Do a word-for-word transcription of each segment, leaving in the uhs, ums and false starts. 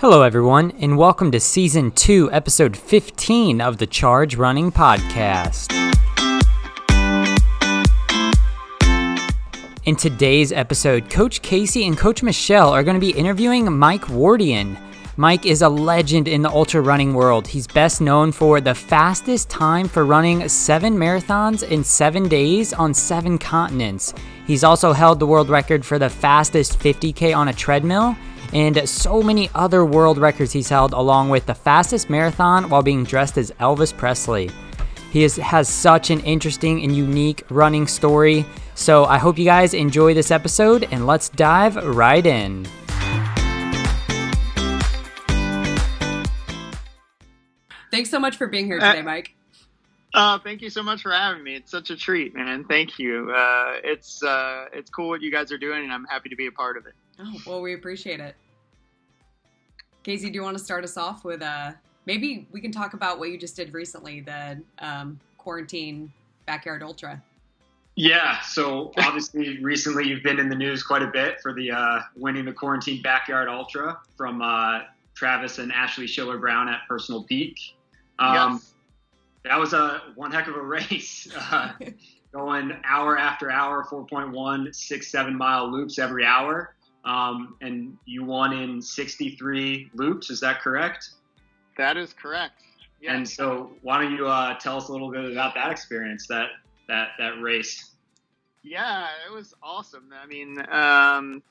Hello everyone, and welcome to Season two, Episode fifteen of the Charge Running Podcast. In today's episode, Coach Casey and Coach Michelle are going to be interviewing Mike Wardian. Mike is a legend in the ultra running world. He's best known for the fastest time for running seven marathons in seven days on seven continents. He's also held the world record for the fastest fifty K on a treadmill, and so many other world records he's held, along with the fastest marathon while being dressed as Elvis Presley. He is, has such an interesting and unique running story, so I hope you guys enjoy this episode, and let's dive right in. Thanks so much for being here today, Mike. Uh, thank you so much for having me. It's such a treat, man. Thank you. Uh, it's uh, it's cool what you guys are doing, and I'm happy to be a part of it. Oh, well, we appreciate it. Casey, do you want to start us off with uh, maybe we can talk about what you just did recently, the um, Quarantine Backyard Ultra. Yeah, so obviously recently you've been in the news quite a bit for the uh, winning the Quarantine Backyard Ultra from uh, Travis and Ashley Schiller Brown at Personal Peak. Um, yes. That was a one heck of a race, uh, going hour after hour, four point one six seven mile loops every hour. Um, and you won in sixty-three loops. Is that correct? That is correct. Yes. And so why don't you uh, tell us a little bit about that experience, that, that, that race? Yeah, it was awesome. I mean, um,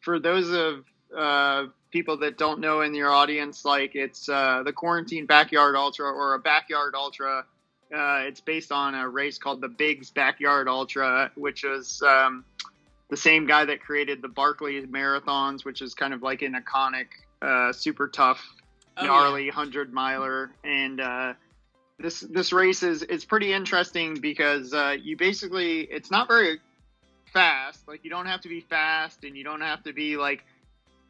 for those of, uh, people that don't know in your audience, like it's uh, the Quarantine Backyard Ultra or a Backyard Ultra. Uh, it's based on a race called the Big's Backyard Ultra, which is um, the same guy that created the Barkley Marathons, which is kind of like an iconic, uh, super tough, oh, gnarly yeah. hundred miler. And uh, this this race is it's pretty interesting because uh, you basically it's not very fast. Like you don't have to be fast, and you don't have to be like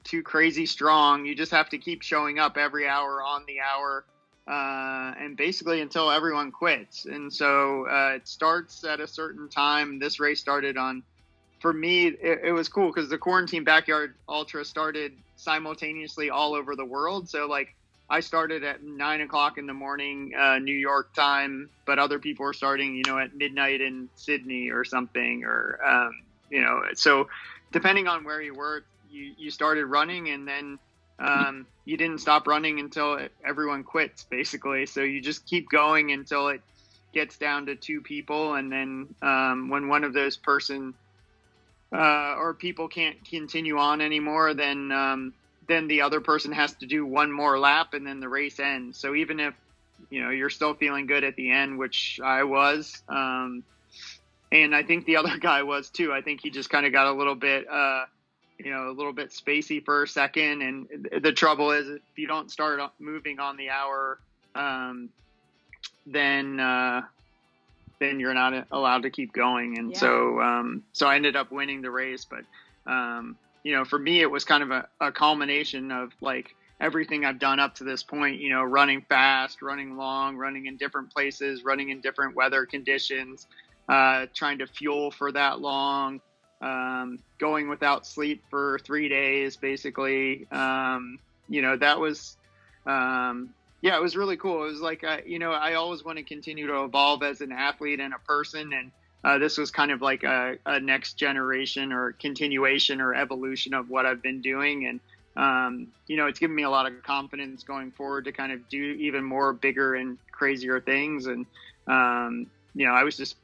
too crazy strong. You just have to keep showing up every hour on the hour, uh, and basically until everyone quits. And so uh, it starts at a certain time. This race started on, for me, it, it was cool because the Quarantine Backyard Ultra started simultaneously all over the world. So like I started at nine o'clock in the morning, uh, New York time, but other people were starting, you know, at midnight in Sydney or something, or, um, you know, so depending on where you were, You, you started running, and then um, you didn't stop running until everyone quits, basically. So you just keep going until it gets down to two people. And then um, when one of those person uh, or people can't continue on anymore, then um, then the other person has to do one more lap, and then the race ends. So even if, you know, you're still feeling good at the end, which I was, um, and I think the other guy was too. I think he just kind of got a little bit uh, – you know, a little bit spacey for a second. And the trouble is if you don't start moving on the hour, um, then, uh, then you're not allowed to keep going. And yeah. so, um, so I ended up winning the race, but, um, you know, for me, it was kind of a, a culmination of like everything I've done up to this point, you know, running fast, running long, running in different places, running in different weather conditions, uh, trying to fuel for that long, um, going without sleep for three days, basically. Um, you know, that was, um, yeah, it was really cool. It was like, uh, you know, I always want to continue to evolve as an athlete and a person. And, uh, this was kind of like a, a next generation or continuation or evolution of what I've been doing. And, um, you know, it's given me a lot of confidence going forward to kind of do even more bigger and crazier things. And, um, you know, I was just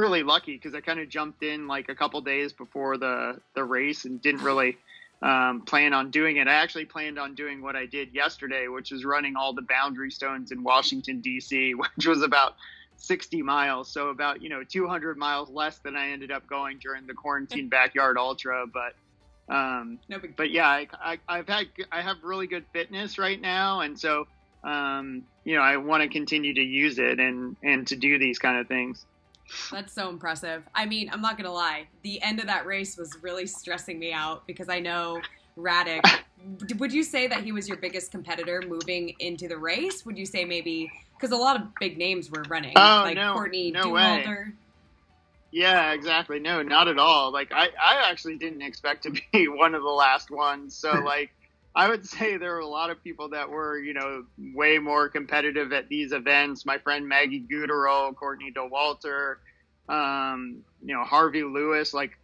really lucky because I kind of jumped in like a couple days before the the race and didn't really um plan on doing it. I actually planned on doing what I did yesterday, which is running all the boundary stones in Washington D C, which was about sixty miles, so about, you know, two hundred miles less than I ended up going during the Quarantine Backyard Ultra. But um no big but yeah I, I I've had I have really good fitness right now, and so um you know I want to continue to use it and and to do these kind of things. That's so impressive. I mean, I'm not going to lie. The end of that race was really stressing me out because I know Radek, would you say that he was your biggest competitor moving into the race? Would you say maybe, because a lot of big names were running, oh, like no, Courtney no Dauwalter. Yeah, exactly. No, not at all. Like I, I actually didn't expect to be one of the last ones. So like, I would say there were a lot of people that were, you know, way more competitive at these events. My friend Maggie Guterol, Courtney Dauwalter, um, you know, Harvey Lewis. Like,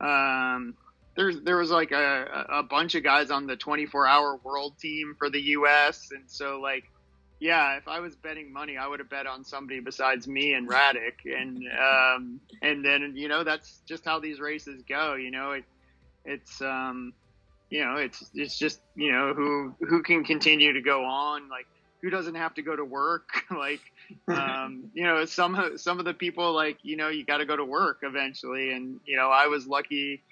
um, there's there was like a, a bunch of guys on the twenty-four hour world team for the U S And so, like, yeah, if I was betting money, I would have bet on somebody besides me and Radek. And um, and then, you know, that's just how these races go. You know, it, it's um, you know, it's it's just, you know, who who can continue to go on, like who doesn't have to go to work, like um, you know, some some of the people, like, you know, you got to go to work eventually. And, you know, I was lucky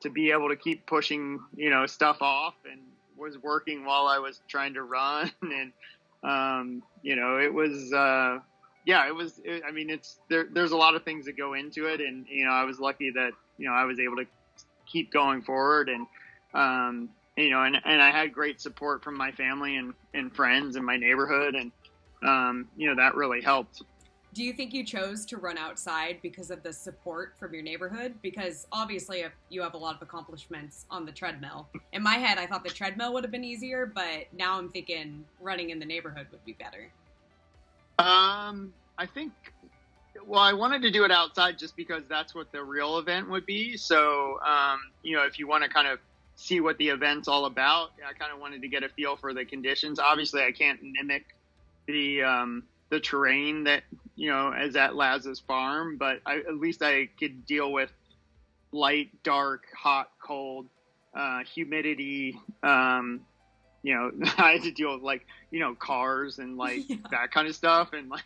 to be able to keep pushing, you know, stuff off, and was working while I was trying to run. And um, you know, it was uh, yeah, it was. It, I mean, it's there. There's a lot of things that go into it, and, you know, I was lucky that, you know, I was able to keep going forward. And um you know, and, and I had great support from my family and and friends in my neighborhood, and um you know, that really helped. Do you think you chose to run outside because of the support from your neighborhood? Because obviously you have a lot of accomplishments on the treadmill. In my head, I thought the treadmill would have been easier, but now I'm thinking running in the neighborhood would be better. um I think, well, I wanted to do it outside just because that's what the real event would be. So, um, you know, if you want to kind of see what the event's all about, I kind of wanted to get a feel for the conditions. Obviously, I can't mimic the um, the terrain that, you know, is at Laza's farm, but I, at least I could deal with light, dark, hot, cold, uh, humidity. Um, you know, I had to deal with, like, you know, cars and, like, yeah, that kind of stuff, and, like,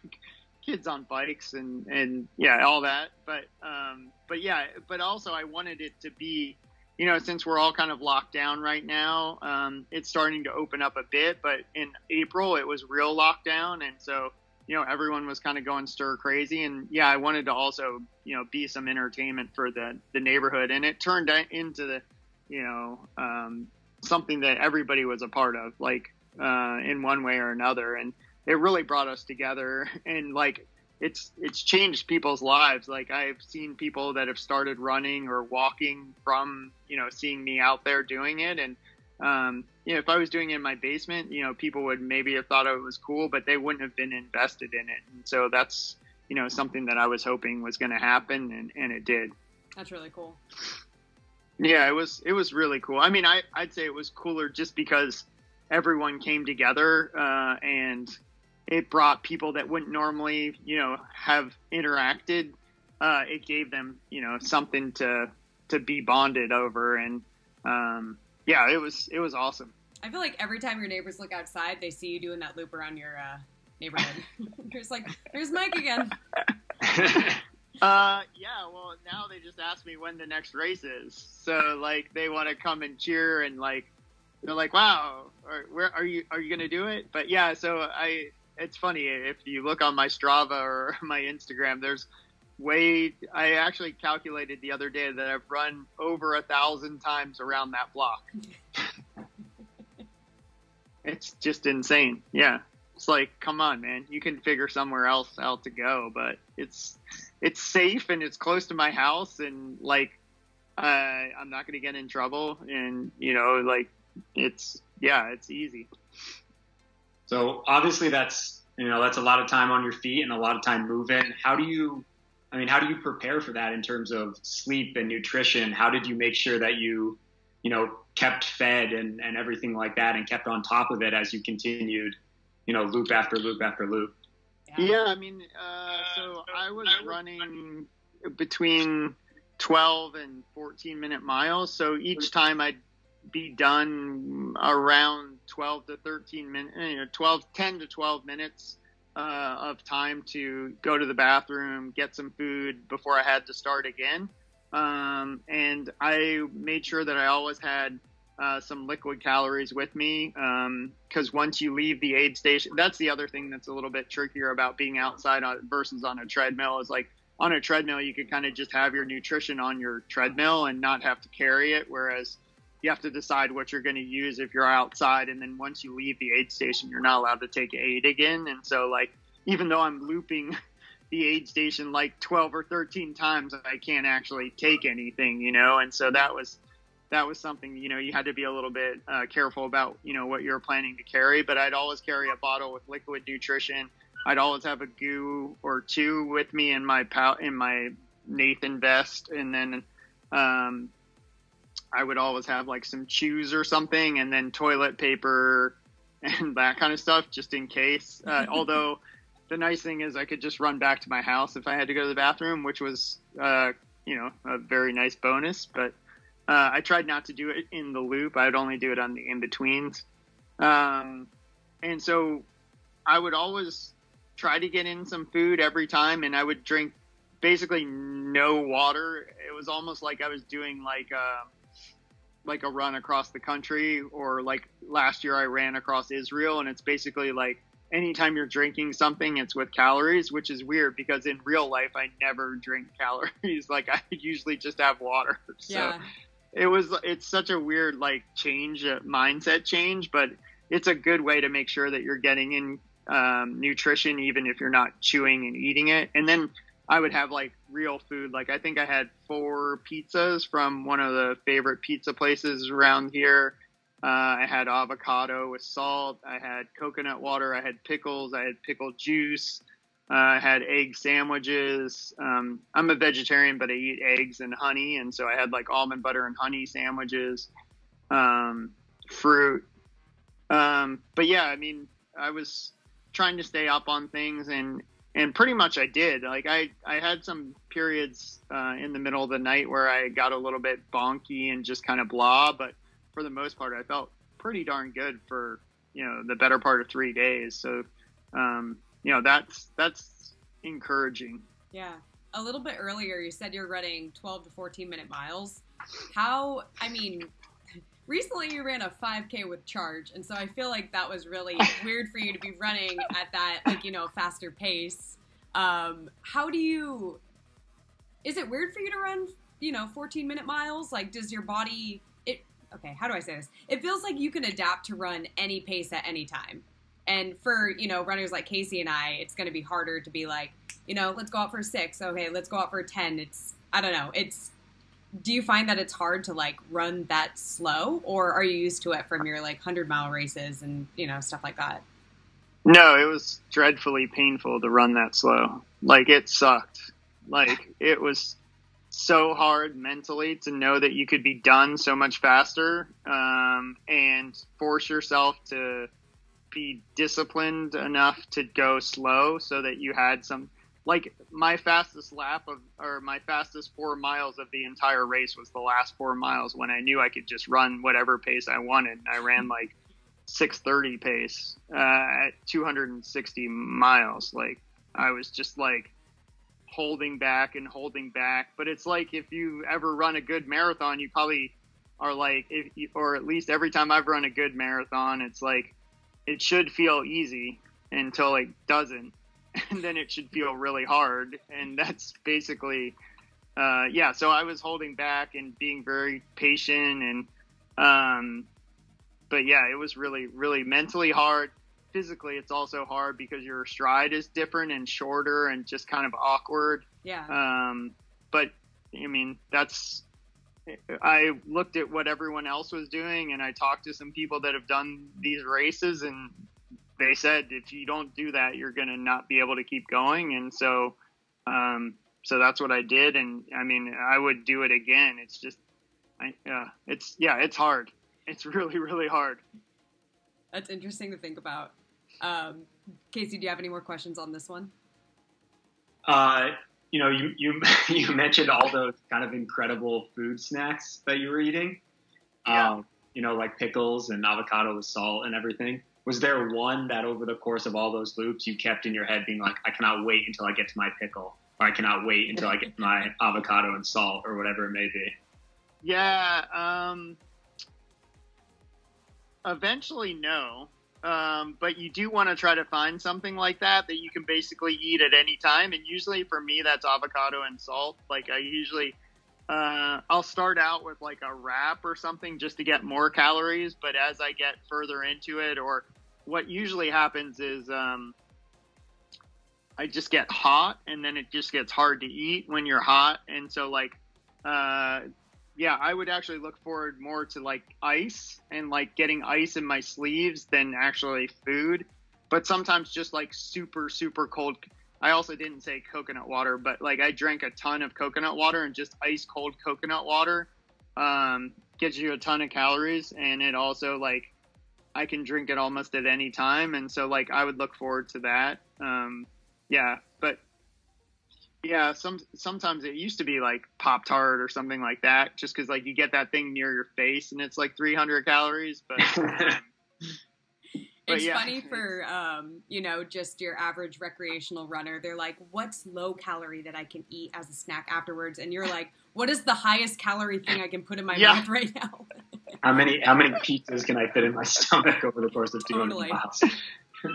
kids on bikes and, and yeah, all that. But, um, but yeah, but also I wanted it to be, you know, since we're all kind of locked down right now, um, it's starting to open up a bit, but in April it was real lockdown. And so, you know, everyone was kind of going stir crazy. And yeah, I wanted to also, you know, be some entertainment for the, the neighborhood. And it turned into the, you know, um, something that everybody was a part of, like, uh, in one way or another. And it really brought us together, and, like, it's, it's changed people's lives. Like, I've seen people that have started running or walking from, you know, seeing me out there doing it. And, um, you know, if I was doing it in my basement, you know, people would maybe have thought it was cool, but they wouldn't have been invested in it. And so that's, you know, something that I was hoping was going to happen, and, and it did. That's really cool. Yeah, it was, it was really cool. I mean, I, I'd say it was cooler just because everyone came together, uh, and it brought people that wouldn't normally, you know, have interacted. Uh, it gave them, you know, something to, to be bonded over. And, um, yeah, it was, it was awesome. I feel like every time your neighbors look outside, they see you doing that loop around your, uh, neighborhood. There's like, there's Mike again. Uh, yeah, well, now they just ask me when the next race is. So, like, they want to come and cheer, and, like, they're like, wow, are, where are you, are you going to do it? But yeah, so I, it's funny, if you look on my Strava or my Instagram, there's way, I actually calculated the other day that I've run over a thousand times around that block. It's just insane. Yeah. It's like, come on, man, you can figure somewhere else out to go, but it's, it's safe, and it's close to my house, and, like, uh, I'm not going to get in trouble. And, you know, like, it's, yeah, it's easy. So obviously that's, you know, that's a lot of time on your feet and a lot of time moving. How do you, I mean, how do you prepare for that in terms of sleep and nutrition? How did you make sure that you, you know, kept fed and, and everything like that, and kept on top of it as you continued, you know, loop after loop after loop? Yeah, yeah, I mean, uh, so I was running between twelve and fourteen minute miles. So each time I'd be done around twelve to thirteen minutes, you know, twelve, ten to twelve minutes uh, of time to go to the bathroom, get some food before I had to start again. Um, and I made sure that I always had uh, some liquid calories with me, because um, once you leave the aid station, that's the other thing that's a little bit trickier about being outside on, versus on a treadmill, is, like, on a treadmill, you could kind of just have your nutrition on your treadmill and not have to carry it, whereas you have to decide what you're going to use if you're outside. And then once you leave the aid station, you're not allowed to take aid again. And so, like, even though I'm looping the aid station like twelve or thirteen times, I can't actually take anything, you know? And so that was, that was something, you know, you had to be a little bit uh, careful about, you know, what you're planning to carry. But I'd always carry a bottle with liquid nutrition. I'd always have a goo or two with me in my pow- in my Nathan vest. And then um, I would always have like some chews or something, and then toilet paper and that kind of stuff, just in case. Uh, although the nice thing is I could just run back to my house if I had to go to the bathroom, which was, uh, you know, a very nice bonus. But uh, I tried not to do it in the loop. I would only do it on the in-betweens. Um, and so I would always try to get in some food every time, and I would drink basically no water. It was almost like I was doing like a, like a run across the country, or like last year I ran across Israel, and it's basically like anytime you're drinking something, it's with calories, which is weird because in real life I never drink calories. Like I usually just have water. So yeah. it was, it's such a weird like change, uh, mindset change, but it's a good way to make sure that you're getting in um, nutrition, even if you're not chewing and eating it. And then I would have like real food. Like I think I had four pizzas from one of the favorite pizza places around here. Uh, I had avocado with salt. I had coconut water. I had pickles. I had pickle juice. Uh, I had egg sandwiches. Um, I'm a vegetarian, but I eat eggs and honey. And so I had like almond butter and honey sandwiches, um, fruit. Um, but yeah, I mean, I was trying to stay up on things, and, and pretty much I did. Like I, I had some periods, uh, in the middle of the night where I got a little bit bonky and just kind of blah, but for the most part, I felt pretty darn good for, you know, the better part of three days. So, um, you know, that's, that's encouraging. Yeah. A little bit earlier, you said you're running twelve to fourteen minute miles. How, I mean, recently you ran a five K with Charge, and so I feel like that was really weird for you to be running at that, like, you know, faster pace. Um, how do you, is it weird for you to run, you know, fourteen minute miles? Like, does your body, it, okay, how do I say this? It feels like you can adapt to run any pace at any time. And for, you know, runners like Casey and I, it's going to be harder to be like, you know, let's go out for a six. Okay, let's go out for a ten. It's, I don't know, it's, do you find that it's hard to like run that slow, or are you used to it from your like hundred mile races and, you know, stuff like that? No, it was dreadfully painful to run that slow. Like it sucked. Like it was so hard mentally to know that you could be done so much faster, um, and force yourself to be disciplined enough to go slow so that you had some, like my fastest lap of, or my fastest four miles of the entire race was the last four miles when I knew I could just run whatever pace I wanted. And I ran like six thirty pace uh, at two hundred sixty miles. Like I was just like holding back and holding back. But it's like, if you ever run a good marathon, you probably are like, if you, or at least every time I've run a good marathon, it's like, it should feel easy until it doesn't. And then it should feel really hard. And that's basically, uh, yeah. So I was holding back and being very patient. And, um, but yeah, it was really, really mentally hard. Physically, it's also hard because your stride is different and shorter and just kind of awkward. Yeah. Um, but I mean, that's, I looked at what everyone else was doing, and I talked to some people that have done these races, and they said, if you don't do that, you're going to not be able to keep going. And so, um, so that's what I did. And I mean, I would do it again. It's just, I, uh, it's, yeah, it's hard. It's really, really hard. That's interesting to think about. Um, Casey, do you have any more questions on this one? Uh, you know, you, you, you mentioned all those kind of incredible food snacks that you were eating, yeah. um, you know, like pickles and avocado with salt and everything. Was there one that over the course of all those loops you kept in your head being like, I cannot wait until I get to my pickle, or I cannot wait until I get to my avocado and salt, or whatever it may be? Yeah. Um, eventually, no. Um, but you do want to try to find something like that that you can basically eat at any time. And usually for me, that's avocado and salt. Like I usually... Uh, I'll start out with like a wrap or something just to get more calories. But as I get further into it, or what usually happens is, um, I just get hot, and then it just gets hard to eat when you're hot. And so like, uh, yeah, I would actually look forward more to like ice and like getting ice in my sleeves than actually food. But sometimes just like super, super cold. I also didn't say coconut water, but like I drank a ton of coconut water, and just ice cold coconut water um, gives you a ton of calories. And it also like I can drink it almost at any time. And so like I would look forward to that. Um, yeah. But yeah, some sometimes it used to be like Pop-Tart or something like that, just because like you get that thing near your face and it's like three hundred calories. But um, But it's yeah. funny for, um, you know, just your average recreational runner. They're like, what's low calorie that I can eat as a snack afterwards? And you're like, what is the highest calorie thing I can put in my yeah. mouth right now? How many how many pizzas can I fit in my stomach over the course of two hundred totally. miles?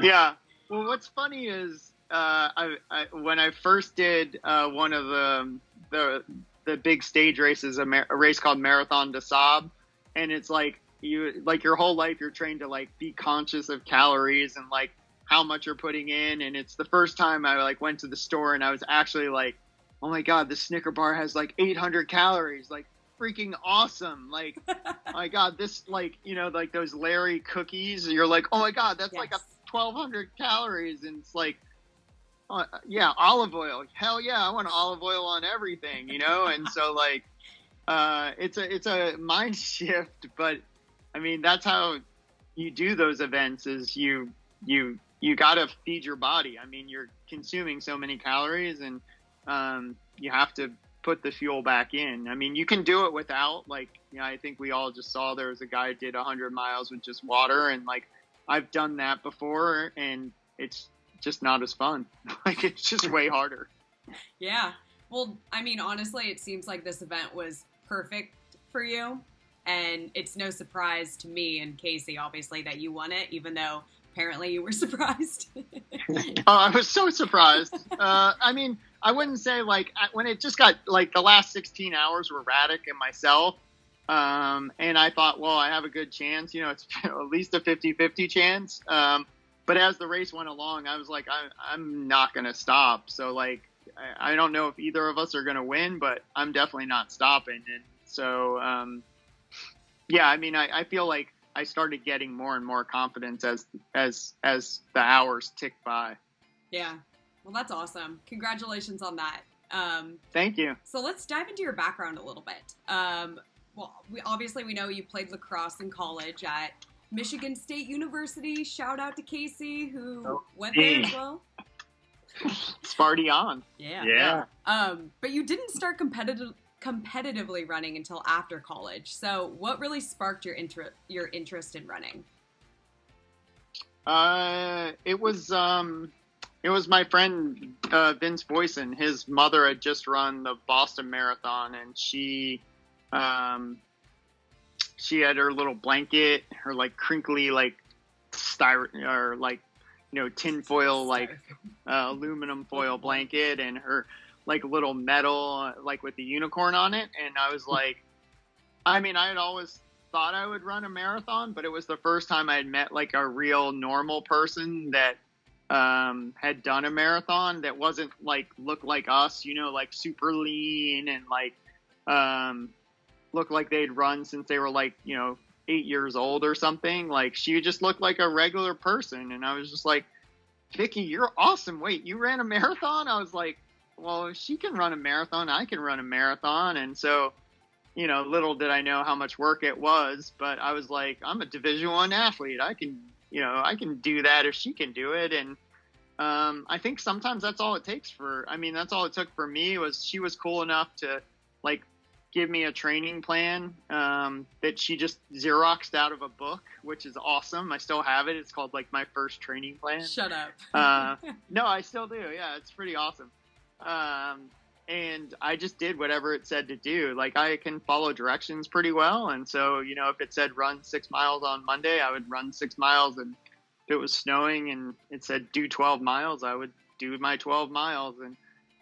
Yeah. Well, what's funny is uh, I, I, when I first did uh, one of the, the the big stage races, a, mar- a race called Marathon des Sables, and it's like, you like your whole life you're trained to like be conscious of calories and like how much you're putting in. And it's the first time I like went to the store and I was actually like, oh my God, this Snicker bar has like eight hundred calories, like freaking awesome. Like, oh my God, this, like, you know, like those Larry cookies, you're like, oh my God, that's yes. like a twelve hundred calories. And it's like, uh, yeah, olive oil. Hell yeah. I want olive oil on everything, you know? And so like, uh, it's a, it's a mind shift, but I mean, that's how you do those events, is you, you, you gotta feed your body. I mean, you're consuming so many calories, and um, you have to put the fuel back in. I mean, you can do it without, like, you know, I think we all just saw there was a guy who did a hundred miles with just water. And like, I've done that before, and it's just not as fun. Like, it's just way harder. Yeah. Well, I mean, honestly, it seems like this event was perfect for you. And it's no surprise to me and Casey, obviously, that you won it, even though apparently you were surprised. Oh, I was so surprised. Uh, I mean, I wouldn't say, like, when it just got, like, the last sixteen hours were Radek and myself. Um, and I thought, well, I have a good chance. You know, it's at least a fifty-fifty chance. Um, but as the race went along, I was like, I, I'm not going to stop. So, like, I, I don't know if either of us are going to win, but I'm definitely not stopping. And so... Um, Yeah, I mean, I, I feel like I started getting more and more confidence as as as the hours ticked by. Yeah. Well, that's awesome. Congratulations on that. Um, Thank you. So let's dive into your background a little bit. Um, well, we, obviously, we know you played lacrosse in college at Michigan State University. Shout out to Casey, who oh, went there as well. Sparty on. Yeah. Yeah. yeah. Um, but you didn't start competitive. competitively running until after college. So what really sparked your inter- your interest in running? Uh, it was, um, it was my friend, uh, Vince Boysen. His mother had just run the Boston Marathon, and she, um, she had her little blanket, her like crinkly, like styrofoam or like, you know, tin foil, like, uh, aluminum foil blanket, and her, like little medal, like with the unicorn on it. And I was like, I mean, I had always thought I would run a marathon, but it was the first time I had met like a real normal person that um, had done a marathon that wasn't like, looked like us, you know, like super lean and like um, looked like they'd run since they were like, you know, eight years old or something. Like she just looked like a regular person. And I was just like, Vicky, you're awesome. Wait, you ran a marathon? I was like, well, if she can run a marathon, I can run a marathon. And so, you know, little did I know how much work it was, but I was like, I'm a Division One athlete. I can, you know, I can do that if she can do it. And um, I think sometimes that's all it takes for, I mean, that's all it took for me was she was cool enough to like give me a training plan um, that she just Xeroxed out of a book, which is awesome. I still have it. It's called like my first training plan. Shut up. uh, no, I still do. Yeah. It's pretty awesome. Um, and I just did whatever it said to do. Like I can follow directions pretty well. And so, you know, if it said run six miles on Monday, I would run six miles. And if it was snowing and it said do twelve miles, I would do my twelve miles. And,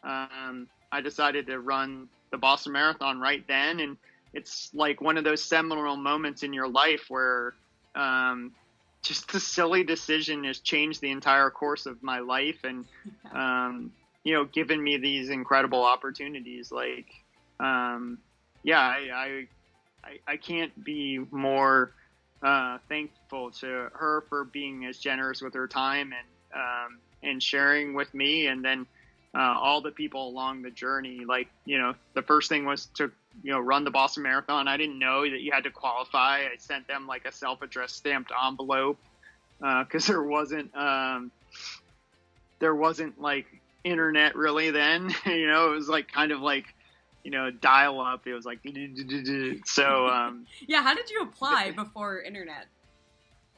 um, I decided to run the Boston Marathon right then. And it's like one of those seminal moments in your life where, um, just the silly decision has changed the entire course of my life. And, um, you know, given me these incredible opportunities, like, um, yeah, I, I, I can't be more uh, thankful to her for being as generous with her time and, um, and sharing with me. And then uh, all the people along the journey, like, you know, the first thing was to, you know, run the Boston Marathon. I didn't know that you had to qualify. I sent them like a self-addressed stamped envelope because uh, there wasn't, um, there wasn't like internet really then, you know, it was like kind of like, you know, dial up. It was like, so, um, yeah. How did you apply before internet?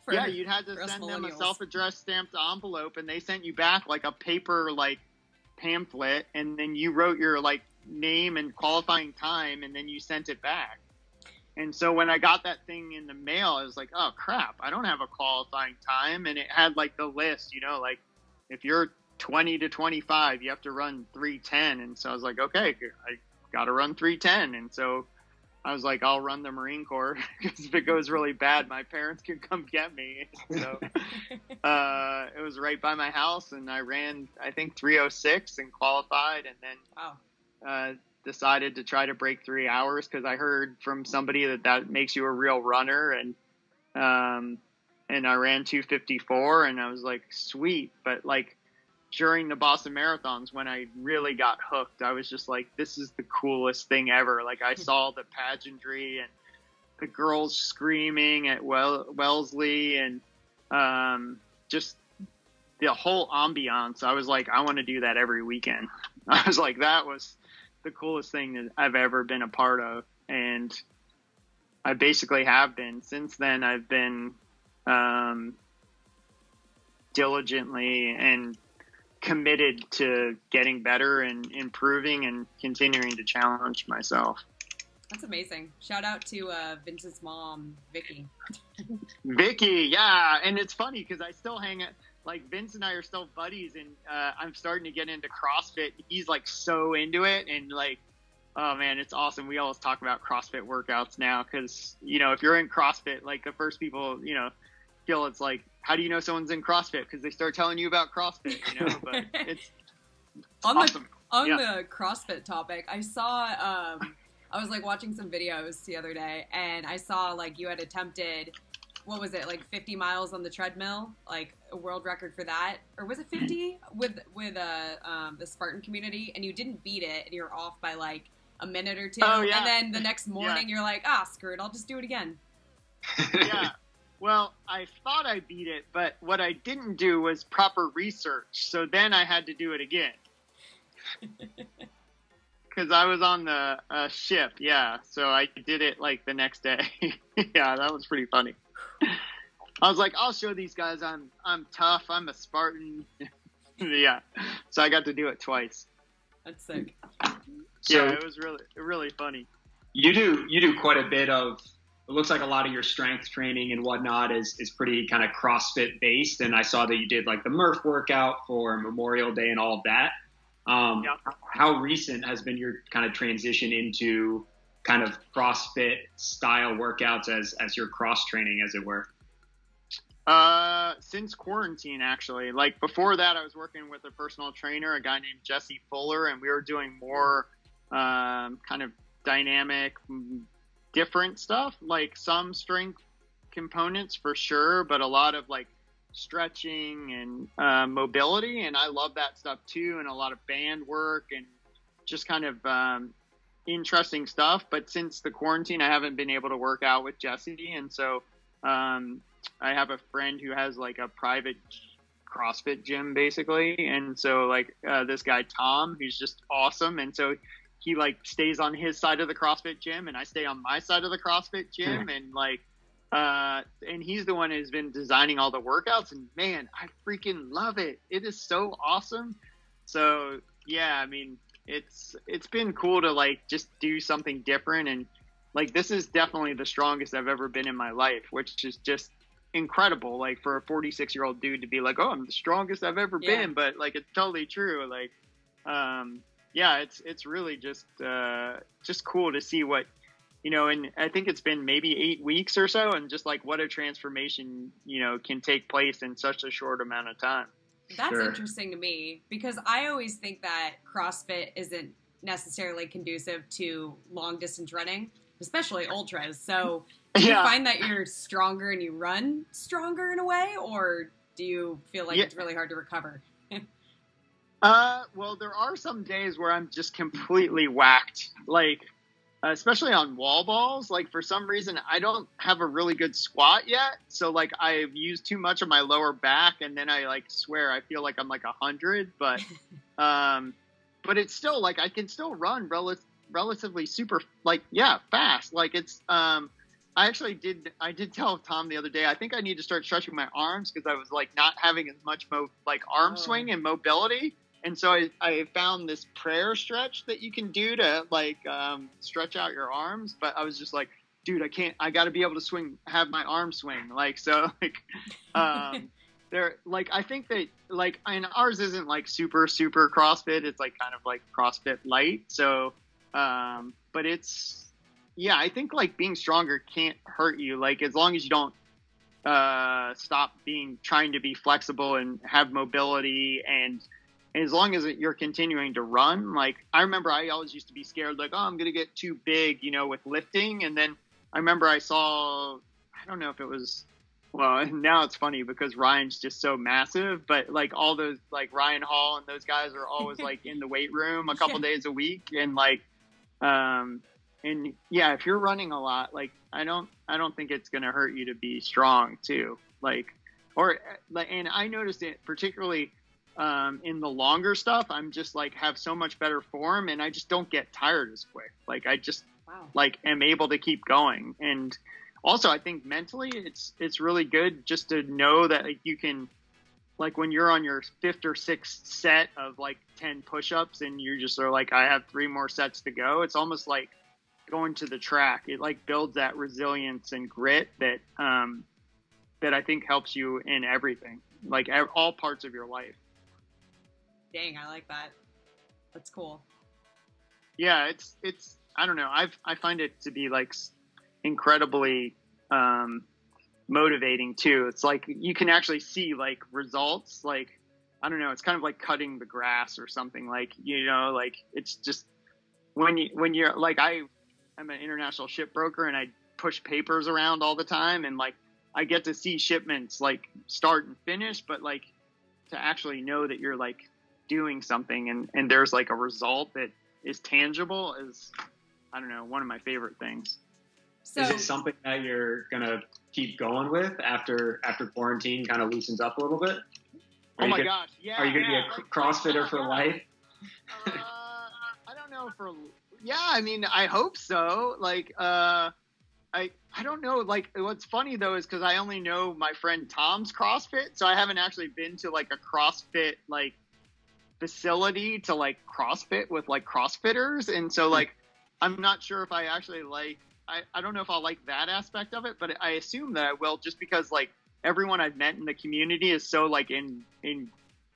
For, yeah. You'd had to send them a self-addressed stamped envelope and they sent you back like a paper, like pamphlet. And then you wrote your like name and qualifying time. And then you sent it back. And so when I got that thing in the mail, I was like, oh crap, I don't have a qualifying time. And it had like the list, you know, like if you're twenty to twenty-five, you have to run three ten. And so I was like, okay, I got to run three ten. And so I was like, I'll run the Marine Corps because if it goes really bad, my parents can come get me. So uh, it was right by my house and I ran, I think three oh six and qualified, and then wow. uh, decided to try to break three hours. Cause I heard from somebody that that makes you a real runner. And, um, and I ran two fifty-four and I was like, sweet. But like, during the Boston Marathons, when I really got hooked, I was just like, this is the coolest thing ever. Like I saw the pageantry and the girls screaming at well Wellesley and um, just the whole ambiance. I was like, I want to do that every weekend. I was like, that was the coolest thing that I've ever been a part of. And I basically have been since then. I've been um, diligently and committed to getting better and improving and continuing to challenge myself. That's amazing. Shout out to uh, Vince's mom, Vicky. Vicky, yeah. And it's funny because I still hang out, like Vince and I are still buddies, and uh, I'm starting to get into CrossFit. He's like so into it, and like, oh man, it's awesome. We always talk about CrossFit workouts now because, you know, if you're in CrossFit, like the first people, you know, feel it's like, how do you know someone's in CrossFit? Because they start telling you about CrossFit, you know, but it's on awesome. The, on yeah. the CrossFit topic, I saw, um, I was like watching some videos the other day and I saw like you had attempted, what was it? Like fifty miles on the treadmill, like a world record for that. Or was it fifty with, with, uh, um, the Spartan community, and you didn't beat it and you're off by like a minute or two. Oh, yeah. And then the next morning yeah. you're like, ah, screw it. I'll just do it again. Yeah. Well, I thought I beat it, but what I didn't do was proper research. So then I had to do it again because I was on the uh, ship. Yeah. So I did it like the next day. Yeah, that was pretty funny. I was like, I'll show these guys I'm I'm tough. I'm a Spartan. Yeah. So I got to do it twice. That's sick. Yeah, so it was really, really funny. You do you do quite a bit of – it looks like a lot of your strength training and whatnot is, is pretty kind of CrossFit based. And I saw that you did like the Murph workout for Memorial Day and all of that. Um, yeah. How recent has been your kind of transition into kind of CrossFit style workouts as, as your cross training, as it were? Uh, since quarantine, actually. Like before that, I was working with a personal trainer, a guy named Jesse Fuller, and we were doing more um, kind of dynamic, different stuff, like some strength components for sure, but a lot of like stretching and uh, mobility. And I love that stuff too. And a lot of band work and just kind of um, interesting stuff. But since the quarantine, I haven't been able to work out with Jesse. And so um, I have a friend who has like a private CrossFit gym basically. And so like uh, this guy, Tom, who's just awesome. And so he like stays on his side of the CrossFit gym and I stay on my side of the CrossFit gym. And like, uh, and he's the one who's been designing all the workouts, and man, I freaking love it. It is so awesome. So yeah, I mean, it's, it's been cool to like, just do something different. And like, this is definitely the strongest I've ever been in my life, which is just incredible. Like for a forty-six year old dude to be like, oh, I'm the strongest I've ever yeah. been, but like, it's totally true. Like, um, yeah, it's it's really just uh, just cool to see what, you know, and I think it's been maybe eight weeks or so, and just like what a transformation, you know, can take place in such a short amount of time. That's sure. interesting to me because I always think that CrossFit isn't necessarily conducive to long distance running, especially ultras. So do yeah. you find that you're stronger and you run stronger in a way, or do you feel like yeah. it's really hard to recover? uh, well, there are some days where I'm just completely whacked, like uh, especially on wall balls. Like for some reason, I don't have a really good squat yet. So like I've used too much of my lower back, and then I like swear I feel like I'm like a hundred, but um, but it's still like I can still run rel- relatively super like yeah fast. Like it's um. I actually did. I did tell Tom the other day, I think I need to start stretching my arms, because I was like not having as much mo- like arm oh. swing and mobility. And so I, I found this prayer stretch that you can do to like um, stretch out your arms. But I was just like, dude, I can't. I got to be able to swing, have my arm swing. Like so, like um, there. Like I think that like and ours isn't like super super CrossFit. It's like kind of like CrossFit light. So, um, but it's. Yeah, I think like being stronger can't hurt you. Like as long as you don't uh, stop being trying to be flexible and have mobility, and, and as long as you're continuing to run. Like I remember I always used to be scared, like, oh, I'm gonna get too big, you know, with lifting. And then I remember I saw, I don't know if it was, well, now it's funny because Ryan's just so massive, but like all those like Ryan Hall and those guys are always like in the weight room a couple yeah. days a week, and like. Um, And yeah, if you're running a lot, like I don't, I don't think it's going to hurt you to be strong too. Like, or and I noticed it particularly um, in the longer stuff. I'm just like have so much better form, and I just don't get tired as quick. Like I just wow. like am able to keep going. And also, I think mentally, it's it's really good just to know that like, you can. Like when you're on your fifth or sixth set of like ten push-ups, and you just are like, I have three more sets to go. It's almost like going to the track. It like builds that resilience and grit that um that I think helps you in everything, like all parts of your life. Dang, I like that. That's cool. Yeah, it's it's I don't know, I've I find it to be like incredibly um motivating too. It's like you can actually see like results. Like I don't know, it's kind of like cutting the grass or something, like, you know, like it's just when you when you're like I I'm an international ship broker, and I push papers around all the time, and like I get to see shipments like start and finish, but like to actually know that you're like doing something and, and there's like a result that is tangible is, I don't know, one of my favorite things. So, is it something that you're going to keep going with after after quarantine kind of loosens up a little bit? Are oh my gonna, gosh. Yeah. Are you going to yeah, be a like, CrossFitter like, for life? Uh, I don't know for Yeah, I mean, I hope so. Like, uh, I I don't know. Like, what's funny, though, is because I only know my friend Tom's CrossFit. So I haven't actually been to, like, a CrossFit, like, facility to, like, CrossFit with, like, CrossFitters. And so, like, I'm not sure if I actually like I, – I don't know if I'll like that aspect of it. But I assume that I will, just because, like, everyone I've met in the community is so, like, in – in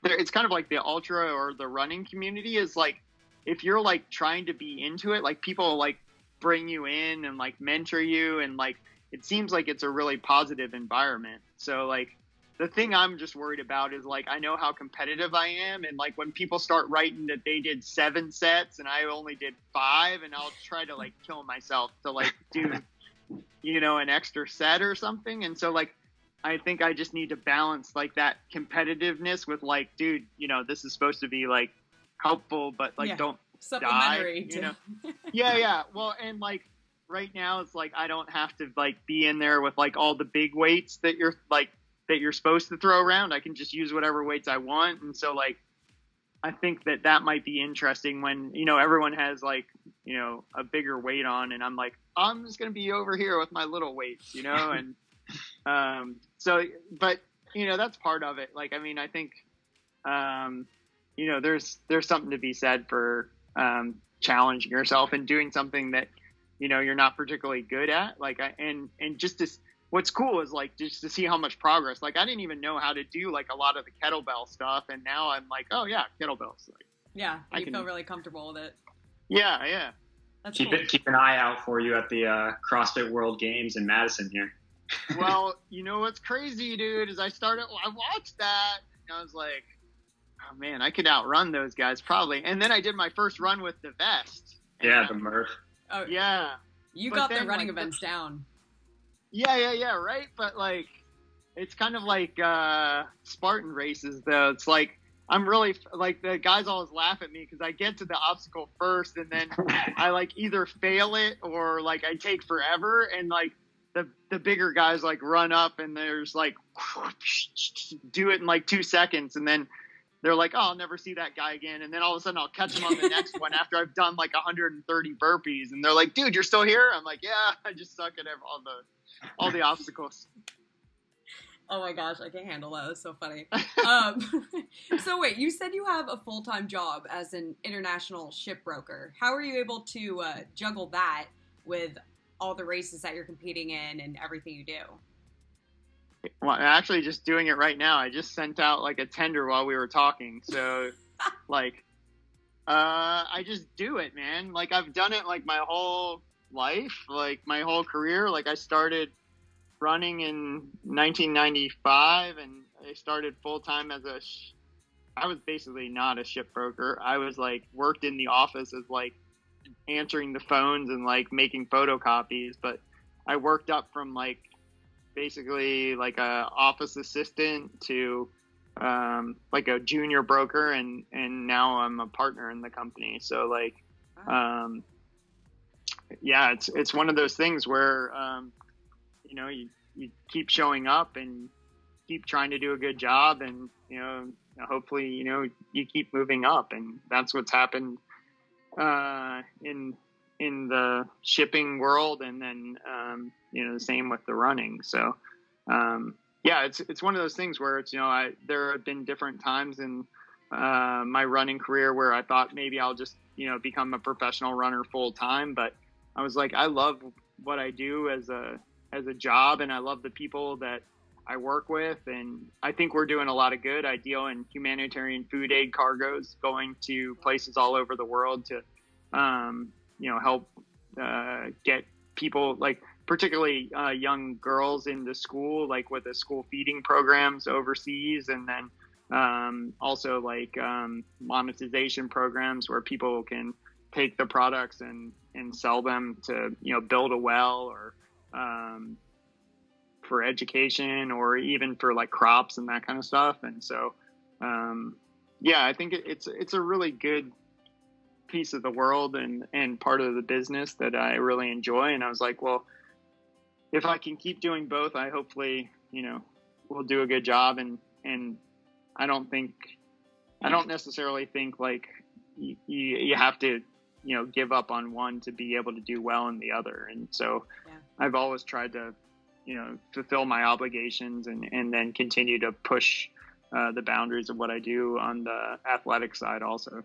it's kind of like the ultra or the running community is, like, if you're like trying to be into it, like people like bring you in and like mentor you, and like it seems like it's a really positive environment. So like the thing I'm just worried about is like I know how competitive I am, and like when people start writing that they did seven sets and I only did five, and I'll try to like kill myself to like do you know an extra set or something. And so like I think I just need to balance like that competitiveness with like, dude, you know, this is supposed to be like helpful, but like yeah. don't supplementary die, you know? yeah yeah well and like right now it's like I don't have to like be in there with like all the big weights that you're like that you're supposed to throw around. I can just use whatever weights I want. And so like I think that that might be interesting when, you know, everyone has like, you know, a bigger weight on, and I'm like, I'm just gonna be over here with my little weights, you know. And um so but you know, that's part of it. Like I mean, I think um you know, there's there's something to be said for um, challenging yourself and doing something that, you know, you're not particularly good at. Like, I, and and just to, what's cool is like just to see how much progress. Like, I didn't even know how to do like a lot of the kettlebell stuff, and now I'm like, oh yeah, kettlebells. Like, yeah, I you can, feel really comfortable with it. Yeah, yeah. That's keep cool. it, keep an eye out for you at the uh, CrossFit World Games in Madison here. Well, you know what's crazy, dude, is I started I watched that and I was like, oh man, I could outrun those guys probably. And then I did my first run with the vest. Yeah, the Murph. Oh, yeah. You but got then, the running like, events down. Yeah, yeah, yeah, right? But, like, it's kind of like uh, Spartan races, though. It's like I'm really – like, the guys always laugh at me because I get to the obstacle first, and then I, like, either fail it or, like, I take forever. And, like, the, the bigger guys, like, run up, and there's, like, do it in, like, two seconds. And then they're like, oh, I'll never see that guy again. And then all of a sudden I'll catch him on the next one after I've done, like, one hundred thirty burpees. And they're like, dude, you're still here? I'm like, yeah, I just suck at all the – all the obstacles. Oh my gosh, I can't handle that. That's so funny. Um, so wait, you said you have a full-time job as an international ship broker. How are you able to uh, juggle that with all the races that you're competing in and everything you do? Well, I'm actually just doing it right now. I just sent out like a tender while we were talking. So like, uh, I just do it, man. Like I've done it like my whole life, like my whole career. Like I started running in nineteen ninety-five and I started full-time as a sh- I was basically not a ship broker. I was like worked in the office as like answering the phones and like making photocopies, but I worked up from like basically like a office assistant to um like a junior broker, and and now I'm a partner in the company. So like um yeah, it's it's one of those things where, um, you know, you, you keep showing up and keep trying to do a good job, and, you know, hopefully, you know, you keep moving up. And that's what's happened uh, in in the shipping world, and then, um, you know, the same with the running. So, um, yeah, it's it's one of those things where it's, you know, I, there have been different times in uh, my running career where I thought maybe I'll just, you know, become a professional runner full time, but I was like, I love what I do as a as a job, and I love the people that I work with, and I think we're doing a lot of good. I deal in humanitarian food aid cargoes going to places all over the world to, um, you know, help uh, get people, like particularly uh, young girls into school, like with the school feeding programs overseas, and then um, also like um, monetization programs where people can take the products and and sell them to, you know, build a well or um, for education or even for like crops and that kind of stuff. And so, um, yeah, I think it, it's, it's a really good piece of the world and, and part of the business that I really enjoy. And I was like, well, if I can keep doing both, I hopefully, you know, will do a good job. And, and I don't think, I don't necessarily think like you, you, you have to, you know, give up on one to be able to do well in the other. And so yeah. I've always tried to, you know, fulfill my obligations and, and then continue to push uh, the boundaries of what I do on the athletic side also.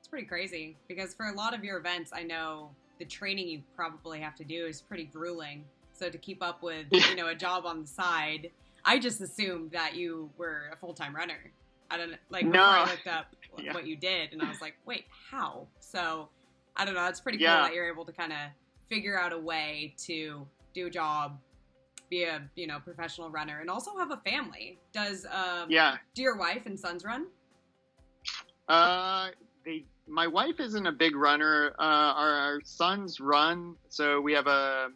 It's pretty crazy because for a lot of your events, I know the training you probably have to do is pretty grueling. So to keep up with, you know, a job on the side, I just assumed that you were a full-time runner. I don't like before no. I looked up yeah. what you did and I was like, wait, how? So I don't know. It's pretty cool yeah. that you're able to kind of figure out a way to do a job, be a, you know, professional runner, and also have a family. Does um, yeah. do your wife and sons run? Uh, they. My wife isn't a big runner. Uh, our, our sons run. So we have a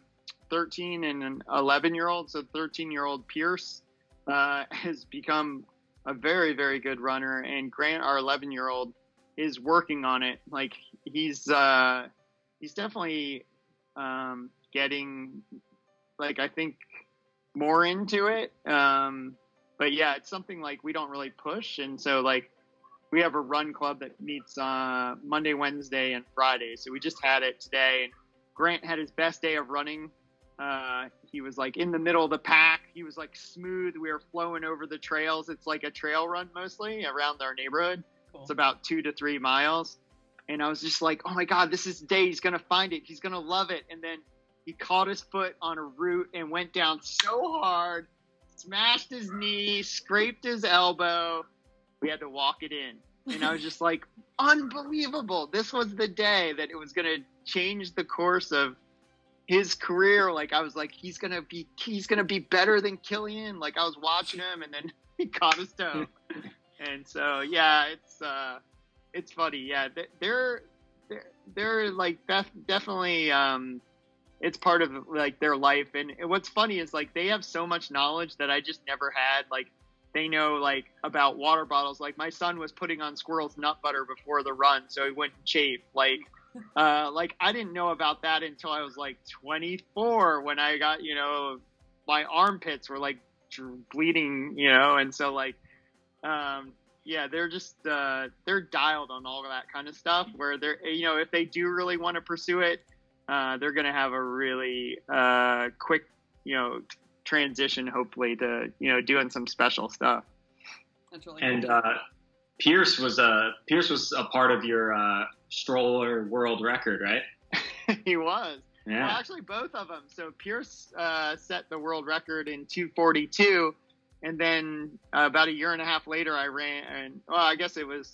thirteen and an eleven year old. So thirteen year old Pierce uh, has become a very, very good runner, and Grant, our eleven year old, is working on it. Like he's uh he's definitely um getting like I think more into it, um but yeah, it's something like we don't really push. And so like we have a run club that meets uh Monday, Wednesday, and Friday, so we just had it today, and Grant had his best day of running. Uh, he was like in the middle of the pack. He was like smooth. We were flowing over the trails. It's like a trail run mostly around our neighborhood. Cool. It's about two to three miles. And I was just like, oh my God, this is the day. He's going to find it. He's going to love it. And then he caught his foot on a root and went down so hard, smashed his knee, scraped his elbow. We had to walk it in. And I was just like, unbelievable. This was the day that it was going to change the course of his career. Like I was like, he's gonna be he's gonna be better than Killian. Like I was watching him, and then he caught his toe. And so, yeah, it's, uh, it's funny. Yeah. They're, they're, they're like def definitely, um, it's part of like their life. And what's funny is like, they have so much knowledge that I just never had. Like, they know like about water bottles. Like my son was putting on squirrel's nut butter before the run, so he wouldn't chafe. Like, uh, like I didn't know about that until I was like twenty-four, when I got, you know, my armpits were like bleeding, you know? And so like, um, yeah, they're just, uh, they're dialed on all of that kind of stuff, where they're, you know, if they do really want to pursue it, uh, they're going to have a really, uh, quick, you know, transition, hopefully, to, you know, doing some special stuff. That's really and, cool. uh, Pierce was a, Pierce was a part of your, uh, stroller world record, right? He was. Yeah. Well, actually, both of them. So Pierce uh, set the world record in two forty-two, and then uh, about a year and a half later, I ran, and well, I guess it was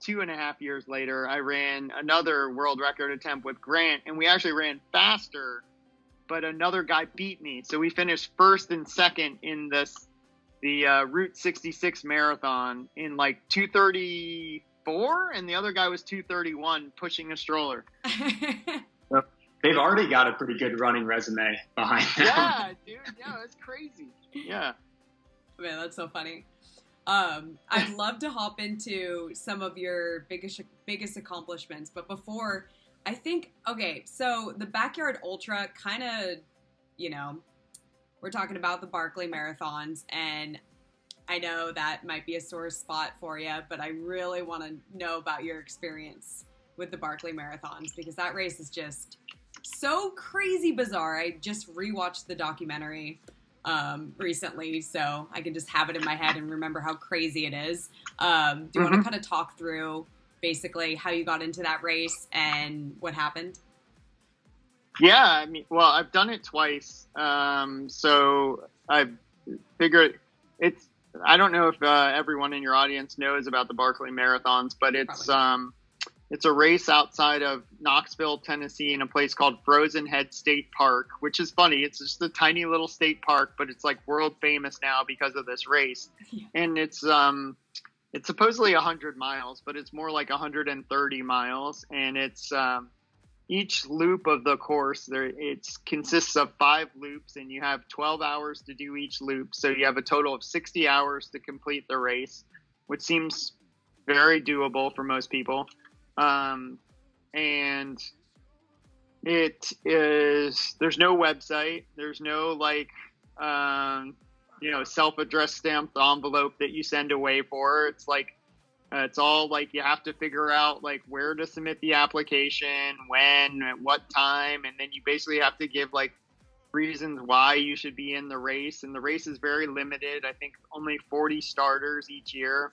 two and a half years later, I ran another world record attempt with Grant, and we actually ran faster, but another guy beat me. So we finished first and second in this, the uh, Route sixty-six marathon in like two thirty-four, and the other guy was two thirty-one pushing a stroller. They've already got a pretty good running resume behind them. Yeah, dude. Yeah, that's crazy. Yeah. Man, that's so funny. Um, I'd love to hop into some of your biggest biggest accomplishments, but before, I think, okay, so the Backyard Ultra kind of, you know, we're talking about the Barkley Marathons, and I know that might be a sore spot for you, but I really want to know about your experience with the Barkley Marathons, because that race is just so crazy bizarre. I just rewatched the documentary um, recently, so I can just have it in my head and remember how crazy it is. Um, do you mm-hmm. want to kind of talk through basically how you got into that race and what happened? Yeah, I mean, well, I've done it twice, um, so I figured it's. I don't know if uh, everyone in your audience knows about the Barkley Marathons, but it's. It's a race outside of Knoxville, Tennessee, in a place called Frozen Head State Park, which is funny. It's just a tiny little state park, but it's like world famous now because of this race. Yeah. And it's um, it's supposedly one hundred miles, but it's more like one hundred thirty miles. And it's um, each loop of the course, there it's consists of five loops, and you have twelve hours to do each loop. So you have a total of sixty hours to complete the race, which seems very doable for most people. Um, and it is, there's no website, there's no like, um, you know, self-addressed stamped envelope that you send away for. It's like, uh, it's all like, you have to figure out like where to submit the application, when, at what time. And then you basically have to give like reasons why you should be in the race. And the race is very limited. I think only forty starters each year.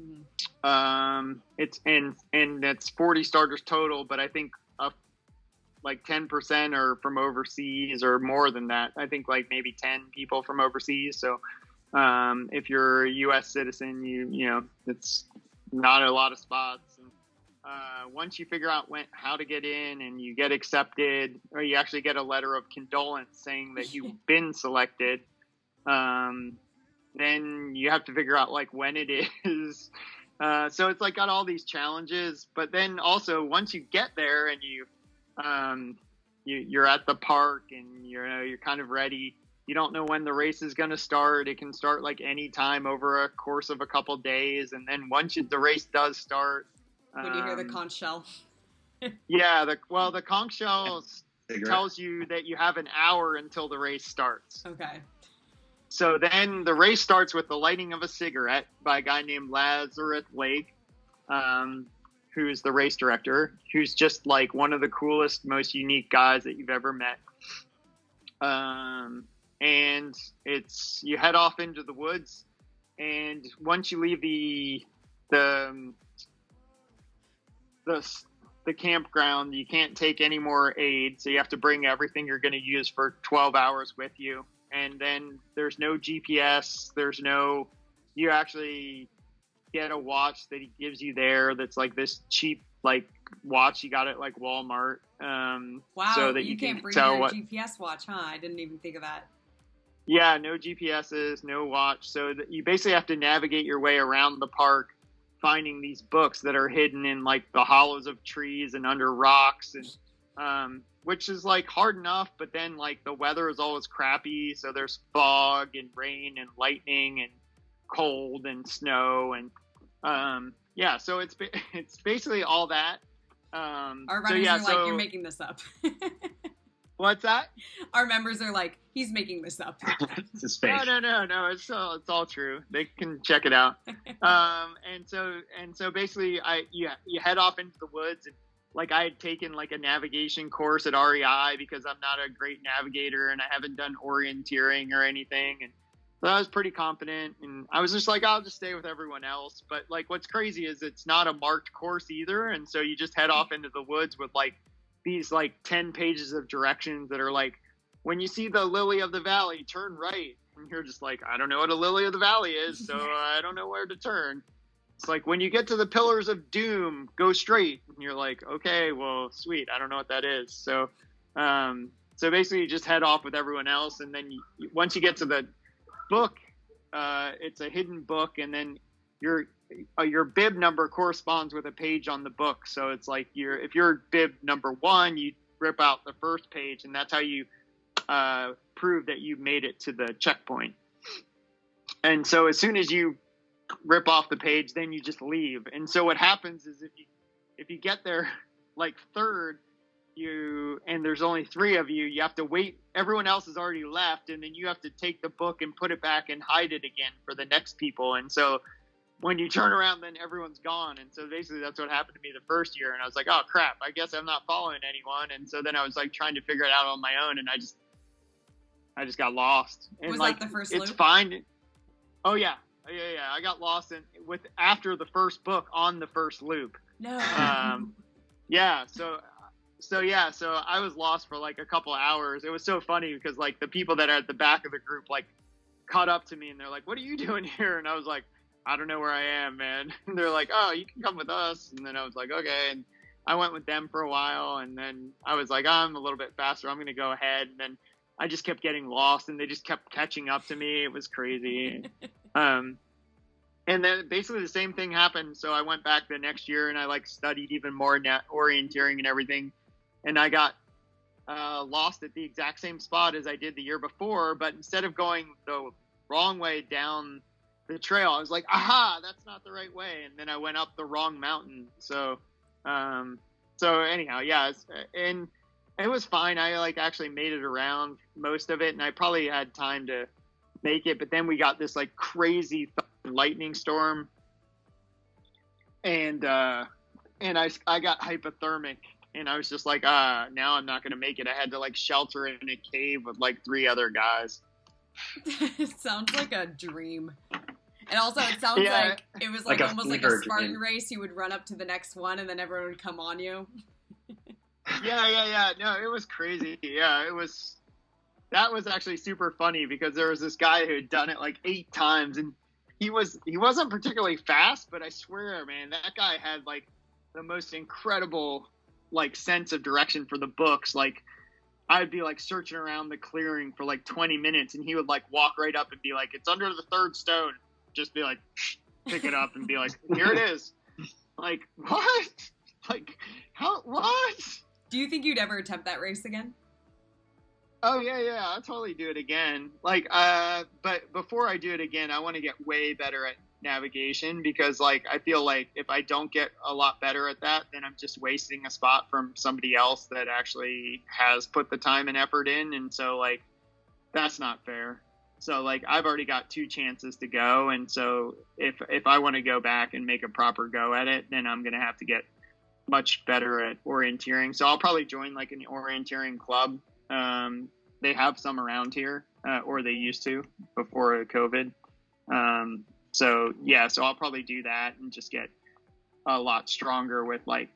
Mm-hmm. Um, it's and and that's forty starters total, but I think up like ten percent are from overseas, or more than that. I think like maybe ten people from overseas. So um, if you're a U S citizen, you you know it's not a lot of spots. And, uh, once you figure out when how to get in and you get accepted, or you actually get a letter of condolence saying that you've been selected. Um, then you have to figure out like when it is. Uh, so it's like got all these challenges, but then also once you get there and you, um, you you're at the park and you're, you know, you're kind of ready. You don't know when the race is going to start. It can start like any time over a course of a couple days. And then once you, the race does start, when you um, hear the conch shell. yeah. The, well, the conch shell tells you that you have an hour until the race starts. Okay. So then the race starts with the lighting of a cigarette by a guy named Lazarus Lake, um, who's the race director, who's just like one of the coolest, most unique guys that you've ever met. Um, and it's, you head off into the woods, and once you leave the, the, the, the campground, you can't take any more aid. So you have to bring everything you're going to use for twelve hours with you. And then there's no G P S. There's no, you actually get a watch that he gives you there. That's like this cheap, like watch. You got it like Walmart. Um, wow. So that you, you can't bring your what... G P S watch, huh? I didn't even think of that. Yeah, no G P S's, no watch. So the, you basically have to navigate your way around the park, finding these books that are hidden in like the hollows of trees and under rocks, and um, which is like hard enough. But then like the weather is always crappy, so there's fog and rain and lightning and cold and snow and um, yeah. So it's it's basically all that. Um, Our runners so, yeah, are like, so, you're making this up. What's that? Our members are like, he's making this up. It's his face. No, no, no, no. It's all, it's all true. They can check it out. um, and so, and so basically I, you, you head off into the woods. And like I had taken like a navigation course at R E I because I'm not a great navigator and I haven't done orienteering or anything. And so I was pretty confident and I was just like, I'll just stay with everyone else. But like, what's crazy is it's not a marked course either. And so you just head off into the woods with like these like ten pages of directions that are like, when you see the lily of the valley, turn right. And you're just like, I don't know what a lily of the valley is, so I don't know where to turn. It's like, when you get to the pillars of doom, go straight. And you're like, okay, well, sweet. I don't know what that is. So, um, so basically you just head off with everyone else. And then you, once you get to the book, uh, it's a hidden book. And then you're, Uh, your bib number corresponds with a page on the book. So it's like you're, if you're bib number one, you rip out the first page, and that's how you uh, prove that you made it to the checkpoint. And so as soon as you rip off the page, then you just leave. And so what happens is if you, if you get there like third, you, and there's only three of you, you have to wait. Everyone else has already left. And then you have to take the book and put it back and hide it again for the next people. And so when you turn around, then everyone's gone. And so basically that's what happened to me the first year. And I was like, oh crap, I guess I'm not following anyone. And so then I was like trying to figure it out on my own. And I just, I just got lost. And was like, that the first loop? It's fine. Oh yeah. Yeah. Yeah. I got lost in with after the first book on the first loop. No. Um, yeah. So, so yeah. So I was lost for like a couple hours. It was so funny because like the people that are at the back of the group, like caught up to me and they're like, what are you doing here? And I was like, I don't know where I am, man. And they're like, oh, you can come with us. And then I was like, okay. And I went with them for a while. And then I was like, oh, I'm a little bit faster. I'm going to go ahead. And then I just kept getting lost and they just kept catching up to me. It was crazy. um, and then basically the same thing happened. So I went back the next year and I like studied even more na- orienteering and everything. And I got uh, lost at the exact same spot as I did the year before. But instead of going the wrong way down the trail, I was like, aha, that's not the right way. And then I went up the wrong mountain. So, um, so anyhow, yeah. And it was fine. I like actually made it around most of it and I probably had time to make it, but then we got this like crazy lightning storm. And, uh, and I, I got hypothermic and I was just like, ah, now I'm not going to make it. I had to like shelter in a cave with like three other guys. It sounds like a dream. And also, it sounds yeah. like it was like, like almost like a Spartan game. race. You would run up to the next one, and then everyone would come on you. yeah, yeah, yeah. No, it was crazy. Yeah, it was. That was actually super funny because there was this guy who had done it like eight times, and he was he wasn't particularly fast, but I swear, man, that guy had like the most incredible like sense of direction for the books. Like I'd be like searching around the clearing for like twenty minutes, and he would like walk right up and be like, "It's under the third stone." Just be like, pick it up and be like, here it is. Like, what? Like, how? What? Do you think you'd ever attempt that race again? Oh, yeah, yeah. I'll totally do it again. Like, uh, but before I do it again, I want to get way better at navigation because, like, I feel like if I don't get a lot better at that, then I'm just wasting a spot from somebody else that actually has put the time and effort in. And so, like, that's not fair. So like I've already got two chances to go, and so if if I want to go back and make a proper go at it, then I'm gonna have to get much better at orienteering. So I'll probably join like an orienteering club. Um, they have some around here, uh, or they used to before COVID. Um, so yeah, so I'll probably do that and just get a lot stronger with like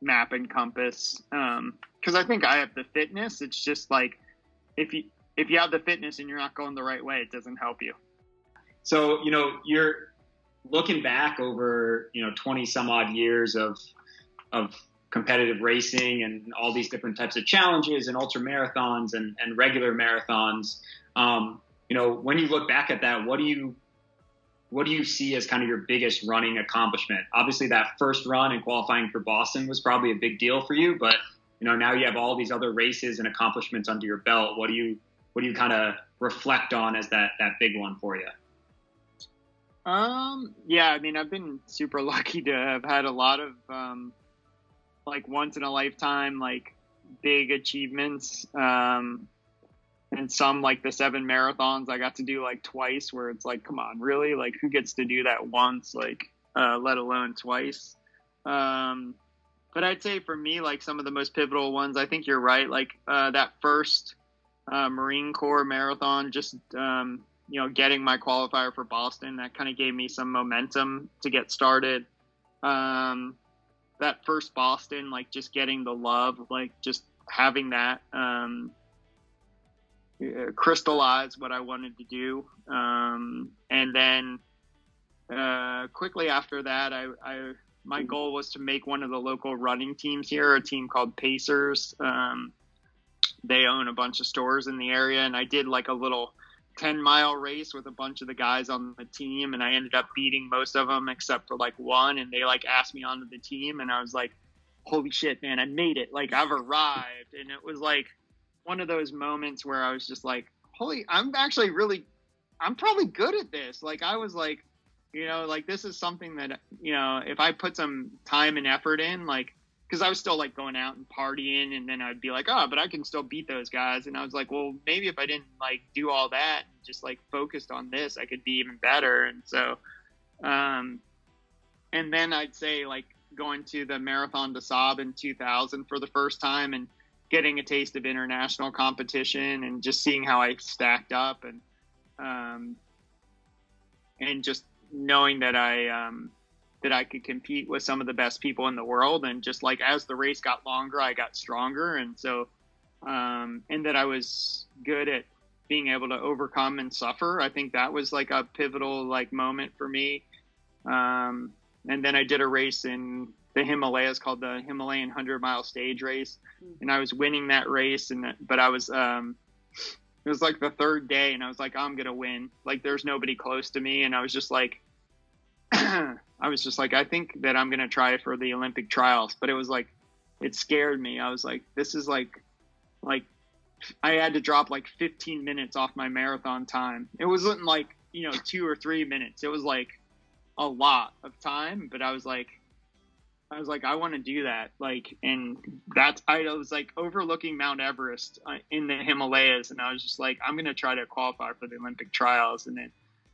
map and compass. Um, because I think I have the fitness. It's just like if you. If you have the fitness and you're not going the right way, it doesn't help you. So, you know, you're looking back over, you know, twenty some odd years of, of competitive racing and all these different types of challenges and ultra marathons and, and regular marathons. Um, you know, when you look back at that, what do you, what do you see as kind of your biggest running accomplishment? Obviously that first run and qualifying for Boston was probably a big deal for you, but you know, now you have all these other races and accomplishments under your belt. What do you, what do you kind of reflect on as that, that big one for you? Um, yeah, I mean, I've been super lucky to have had a lot of, um, like once in a lifetime, like big achievements. Um, and some like the seven marathons I got to do like twice, where it's like, come on, really? Like who gets to do that once, like, uh, let alone twice. Um, But I'd say for me, like some of the most pivotal ones, I think you're right. Like uh, that first uh, Marine Corps marathon, just, um, you know, getting my qualifier for Boston, that kind of gave me some momentum to get started. Um, that first Boston, like just getting the love, like just having that um, crystallize what I wanted to do. Um, and then uh, quickly after that, I, I my goal was to make one of the local running teams here, a team called Pacers. Um, they own a bunch of stores in the area. And I did like a little ten mile race with a bunch of the guys on the team. And I ended up beating most of them except for like one. And they like asked me onto the team. And I was like, holy shit, man, I made it. Like I've arrived. And it was like one of those moments where I was just like, holy, I'm actually really, I'm probably good at this. Like I was like, you know, like this is something that, you know, if I put some time and effort in, like, because I was still like going out and partying, and then I'd be like, oh, but I can still beat those guys. And I was like, well, maybe if I didn't like do all that and just like focused on this, I could be even better. And so, um, and then I'd say like going to the Marathon des Sables in two thousand for the first time and getting a taste of international competition and just seeing how I stacked up and, um, and just knowing that I, um, that I could compete with some of the best people in the world. And just like, as the race got longer, I got stronger. And so, um, and that I was good at being able to overcome and suffer. I think that was like a pivotal like moment for me. Um, and then I did a race in the Himalayas called the Himalayan hundred mile stage race. And I was winning that race. And, but I was, um, it was like the third day and I was like, I'm going to win. Like there's nobody close to me. And I was just like, I was just like, I think that I'm going to try for the Olympic trials. But it was like, it scared me. I was like, this is like, like I had to drop like fifteen minutes off my marathon time. It wasn't like, you know, two or three minutes. It was like a lot of time. But I was like, I was like, I want to do that. Like, and that's, I was like overlooking Mount Everest uh, in the Himalayas. And I was just like, I'm going to try to qualify for the Olympic trials. And it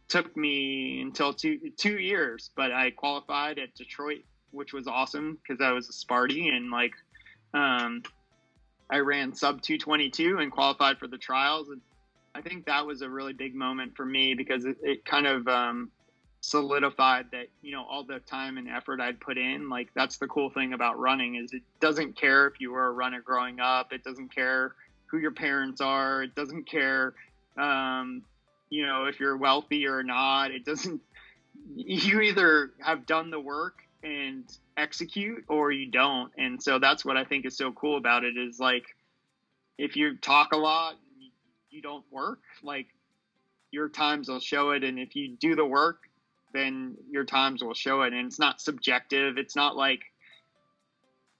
took me until two, two years, but I qualified at Detroit, which was awesome because I was a Sparty. And like, um, I ran sub two twenty-two and qualified for the trials. And I think that was a really big moment for me because it, it kind of, um, solidified that, you know, all the time and effort I'd put in, like that's the cool thing about running is it doesn't care if you were a runner growing up. It doesn't care who your parents are. It doesn't care, um, you know, if you're wealthy or not. It doesn't, you either have done the work and execute or you don't. And so that's what I think is so cool about it is like, if you talk a lot, you don't work, like your times will show it. And if you do the work, then your times will show it. And it's not subjective. It's not like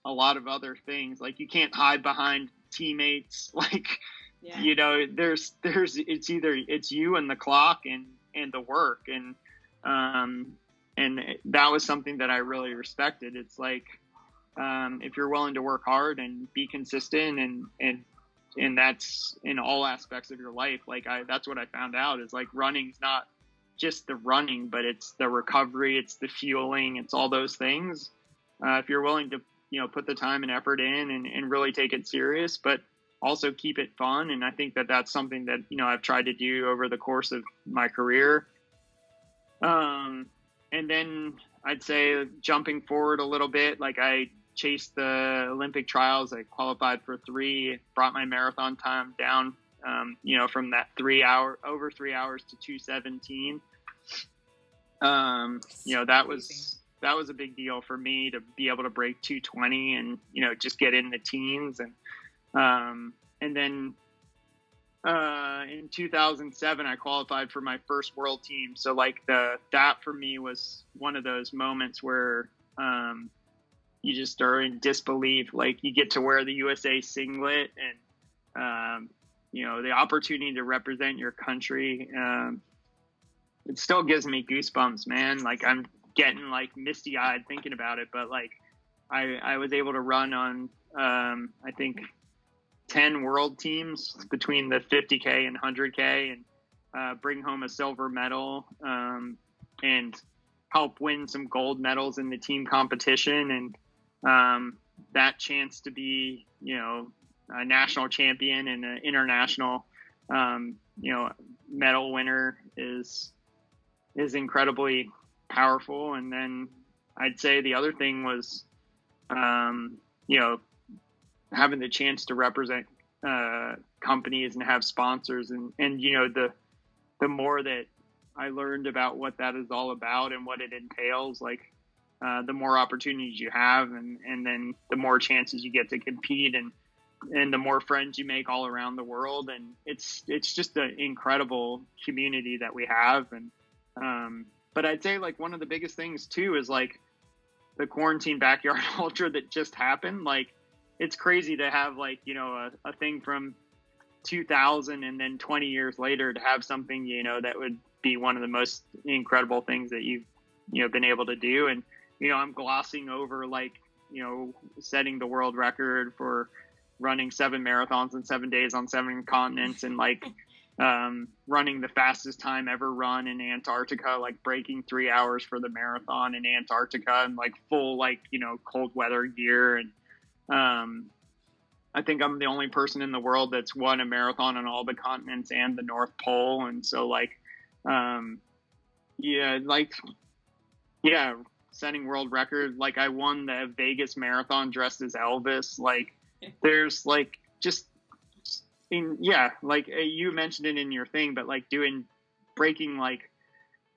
a lot of other things. Like you can't hide behind teammates. Like, yeah. you know, there's, there's, it's either it's you and the clock and, and the work. And, um, and that was something that I really respected. It's like, um, if you're willing to work hard and be consistent and, and, and that's in all aspects of your life. Like I, that's what I found out is like running's not just the running, but it's the recovery, it's the fueling, it's all those things. Uh, if you're willing to, you know, put the time and effort in and, and really take it serious, but also keep it fun. And I think that that's something that, you know, I've tried to do over the course of my career. Um, and then I'd say jumping forward a little bit, like I chased the Olympic trials. I qualified for three, brought my marathon time down Um, you know, from that three hour, over three hours to two seventeen. Um, you know, that was, that was a big deal for me to be able to break two twenty and, you know, just get in the teens. And, um, and then uh, in two thousand seven, I qualified for my first world team. So like the, that for me was one of those moments where, um, you just are in disbelief. Like you get to wear the U S A singlet and, um, you know, the opportunity to represent your country. Um, it still gives me goosebumps, man. Like I'm getting like misty eyed thinking about it, but like I, I was able to run on, um, I think ten world teams between the fifty K and one hundred K and, uh, bring home a silver medal, um, and help win some gold medals in the team competition. And, um, that chance to be, you know, a national champion and an international, um, you know, medal winner is, is incredibly powerful. And then I'd say the other thing was, um, you know, having the chance to represent, uh, companies and have sponsors and, and, you know, the, the more that I learned about what that is all about and what it entails, like, uh, the more opportunities you have and, and then the more chances you get to compete and, and the more friends you make all around the world. And it's, it's just an incredible community that we have. And, um, but I'd say like one of the biggest things too, is like the Quarantine Backyard Ultra that just happened. Like it's crazy to have like, you know, a, a thing from two thousand and then twenty years later to have something, you know, that would be one of the most incredible things that you've, you know, been able to do. And, you know, I'm glossing over like, you know, setting the world record for running seven marathons in seven days on seven continents and like, um, running the fastest time ever run in Antarctica, like breaking three hours for the marathon in Antarctica and like full, like, you know, cold weather gear. And, um, I think I'm the only person in the world that's won a marathon on all the continents and the North Pole. And so like, um, yeah, like, yeah, setting world record. Like I won the Vegas marathon dressed as Elvis. Like there's like, just in, yeah, like you mentioned it in your thing, but like doing, breaking like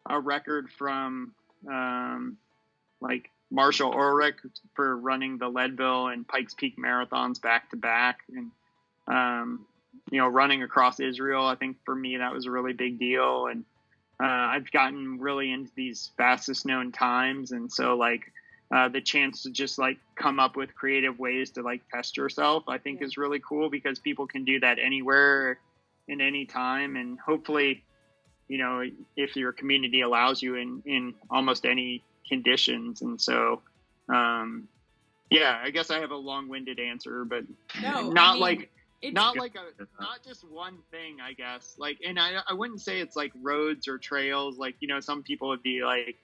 a record from, um, like Marshall Ulrich for running the Leadville and Pikes Peak marathons back to back. And, um, you know, running across Israel, I think for me, that was a really big deal. And, uh, I've gotten really into these fastest known times. And so like, uh, the chance to just like come up with creative ways to like test yourself, I think yeah. is really cool because people can do that anywhere in any time. And hopefully, you know, if your community allows you in, in almost any conditions. And so, um, yeah, I guess I have a long winded answer, but no, not I mean, like, it's not like a, not just one thing, I guess. Like, and I, I wouldn't say it's like roads or trails. Like, you know, some people would be like,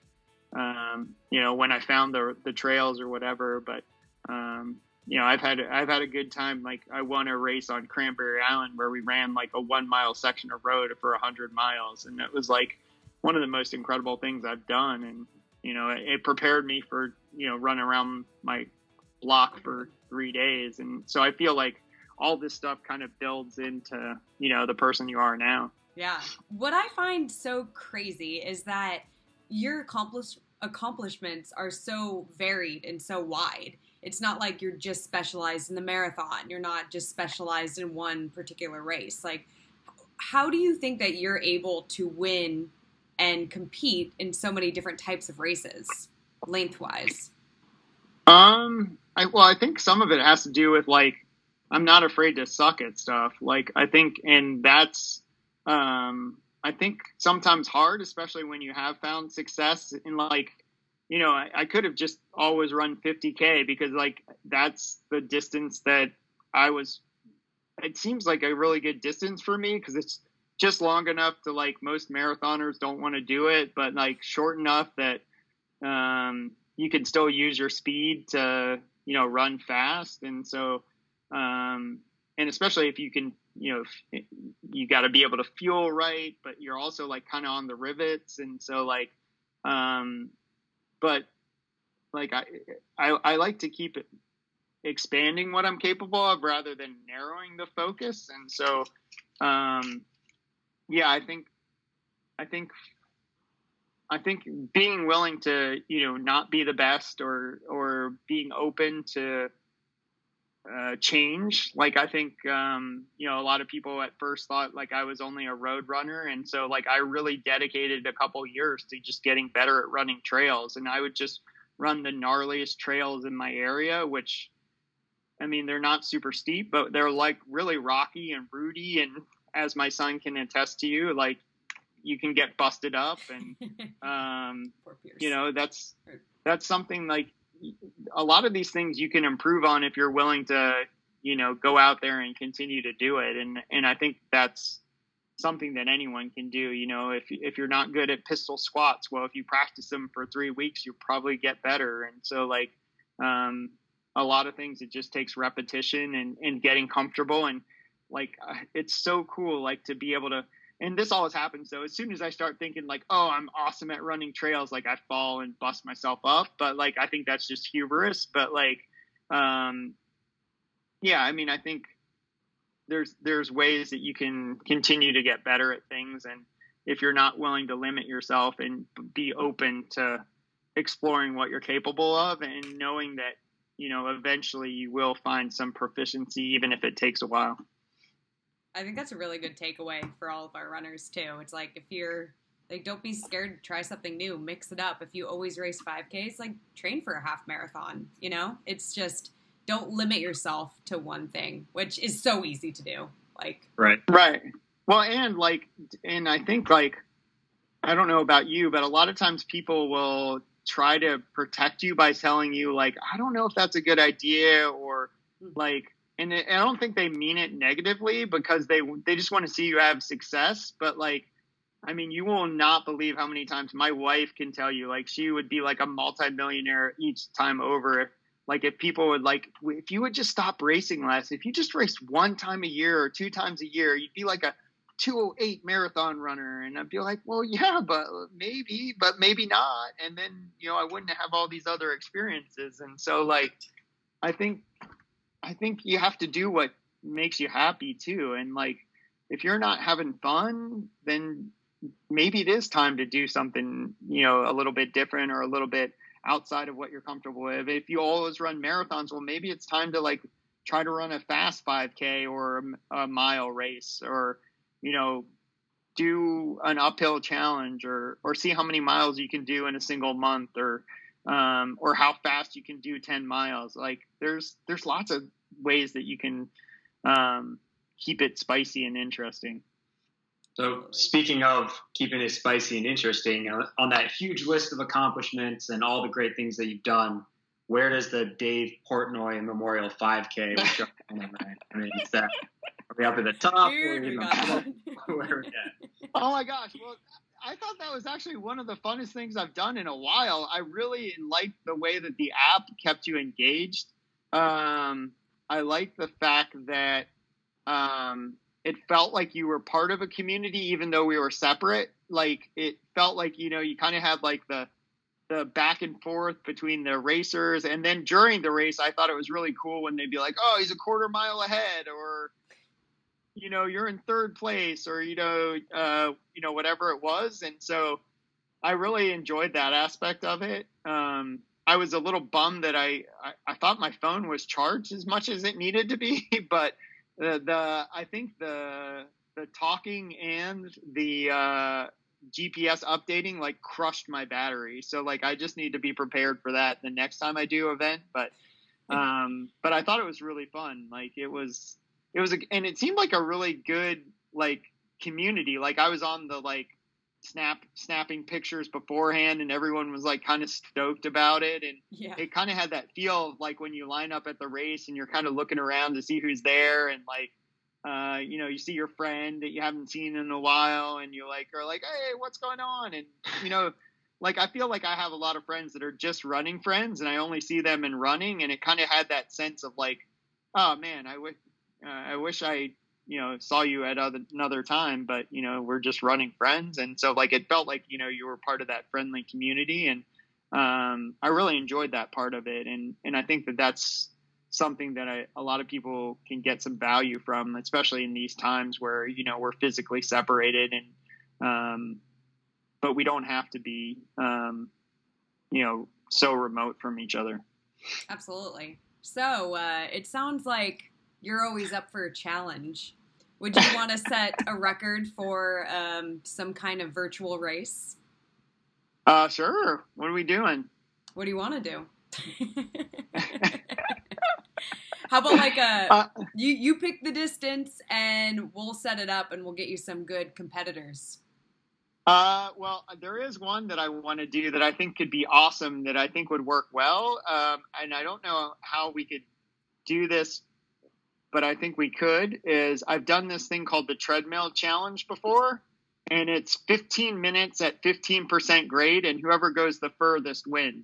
um, you know, when I found the the trails or whatever, but, um, you know, I've had, I've had a good time. Like I won a race on Cranberry Island where we ran like a one mile section of road for a hundred miles. And that was like one of the most incredible things I've done. And, you know, it, it prepared me for, you know, running around my block for three days. And so I feel like all this stuff kind of builds into, you know, the person you are now. Yeah. What I find so crazy is that your accomplish accomplishments are so varied and so wide. It's not like you're just specialized in the marathon. You're not just specialized in one particular race. Like, how do you think that you're able to win and compete in so many different types of races lengthwise? Um, I, well, I think some of it has to do with like, I'm not afraid to suck at stuff. Like I think, and that's, um, I think sometimes hard, especially when you have found success in like, you know, I, I could have just always run fifty K because like, that's the distance that I was, it seems like a really good distance for me. Cause it's just long enough to like most marathoners don't want to do it, but like short enough that, um, you can still use your speed to, you know, run fast. And so, Um, and especially if you can, you know, if, you got to be able to fuel right, but you're also like kind of on the rivets. And so like, um, but like, I, I, I like to keep it expanding what I'm capable of rather than narrowing the focus. And so, um, yeah, I think, I think, I think being willing to, you know, not be the best or, or being open to, uh, change. Like, I think, um, you know, a lot of people at first thought like I was only a road runner. And so like, I really dedicated a couple years to just getting better at running trails. And I would just run the gnarliest trails in my area, which, I mean, they're not super steep, but they're like really rocky and rooty. And as my son can attest to you, like you can get busted up and, um, you know, that's, that's something like a lot of these things you can improve on if you're willing to, you know, go out there and continue to do it. And, and I think that's something that anyone can do. You know, if, if you're not good at pistol squats, well, if you practice them for three weeks, you'll probably get better. And so like, um, a lot of things, it just takes repetition and, and getting comfortable. And like, uh, it's so cool, like to be able to, and this always happens though. As soon as I start thinking like, oh, I'm awesome at running trails, like I fall and bust myself up. But like, I think that's just hubris. But like, um, yeah, I mean, I think there's, there's ways that you can continue to get better at things. And if you're not willing to limit yourself and be open to exploring what you're capable of and knowing that, you know, eventually you will find some proficiency, even if it takes a while. I think that's a really good takeaway for all of our runners too. It's like, if you're like, don't be scared to try something new, mix it up. If you always race five Ks, like train for a half marathon, you know, it's just, don't limit yourself to one thing, which is so easy to do. Like, right. Right. Well, and like, and I think like, I don't know about you, but a lot of times people will try to protect you by telling you like, I don't know if that's a good idea, or like, and I don't think they mean it negatively because they, they just want to see you have success. But like, I mean, you will not believe how many times my wife can tell you, like, she would be like a multimillionaire each time over. If, like, if people would like, if you would just stop racing less, if you just raced one time a year or two times a year, you'd be like a two oh eight marathon runner. And I'd be like, well, yeah, but maybe, but maybe not. And then, you know, I wouldn't have all these other experiences. And so like, I think, I think you have to do what makes you happy too. And like, if you're not having fun, then maybe it is time to do something, you know, a little bit different or a little bit outside of what you're comfortable with. If you always run marathons, well, maybe it's time to like try to run a fast five K or a mile race, or, you know, do an uphill challenge, or, or see how many miles you can do in a single month, or, um, or how fast you can do ten miles. Like there's, there's lots of ways that you can, um, keep it spicy and interesting. So speaking of keeping it spicy and interesting, uh, on that huge list of accomplishments and all the great things that you've done, where does the Dave Portnoy Memorial five K? Which are, I mean, is that, are we up at the top? Or, you know, where are we at? Oh my gosh. Well, I thought that was actually one of the funnest things I've done in a while. I really liked the way that the app kept you engaged. Um, I liked the fact that um, it felt like you were part of a community, even though we were separate. Like it felt like, you know, you kind of had like the, the back and forth between the racers. And then during the race, I thought it was really cool when they'd be like, oh, he's a quarter mile ahead, or, you know, you're in third place, or, you know, uh, you know, whatever it was. And so I really enjoyed that aspect of it. Um, I was a little bummed that I, I, I thought my phone was charged as much as it needed to be, but the, the, I think the, the talking and the, uh, G P S updating like crushed my battery. So like, I just need to be prepared for that the next time I do event. But, um, but I thought it was really fun. Like it was, It was, a, and it seemed like a really good, like, community. Like, I was on the, like, snap, snapping pictures beforehand, and everyone was, like, kind of stoked about it. And yeah, it kind of had that feel of, like, when you line up at the race and you're kind of looking around to see who's there. And, like, uh, you know, you see your friend that you haven't seen in a while, and you, like, are like, hey, what's going on? And, you know, like, I feel like I have a lot of friends that are just running friends, and I only see them in running. And it kind of had that sense of, like, oh, man, I wish – Uh, I wish I, you know, saw you at other, another time, but, you know, we're just running friends. And so, like, it felt like, you know, you were part of that friendly community. And um, I really enjoyed that part of it. And, and I think that that's something that I, a lot of people can get some value from, especially in these times where, you know, we're physically separated, and um, but we don't have to be, um, you know, so remote from each other. Absolutely. So uh, it sounds like you're always up for a challenge. Would you want to set a record for um, some kind of virtual race? Uh, sure. What are we doing? What do you want to do? How about like a, uh, you, you pick the distance and we'll set it up and we'll get you some good competitors. Uh, well, there is one that I want to do that I think could be awesome, that I think would work well. Um, and I don't know how we could do this, but I think we could, is I've done this thing called the treadmill challenge before, and it's fifteen minutes at fifteen percent grade, and whoever goes the furthest wins.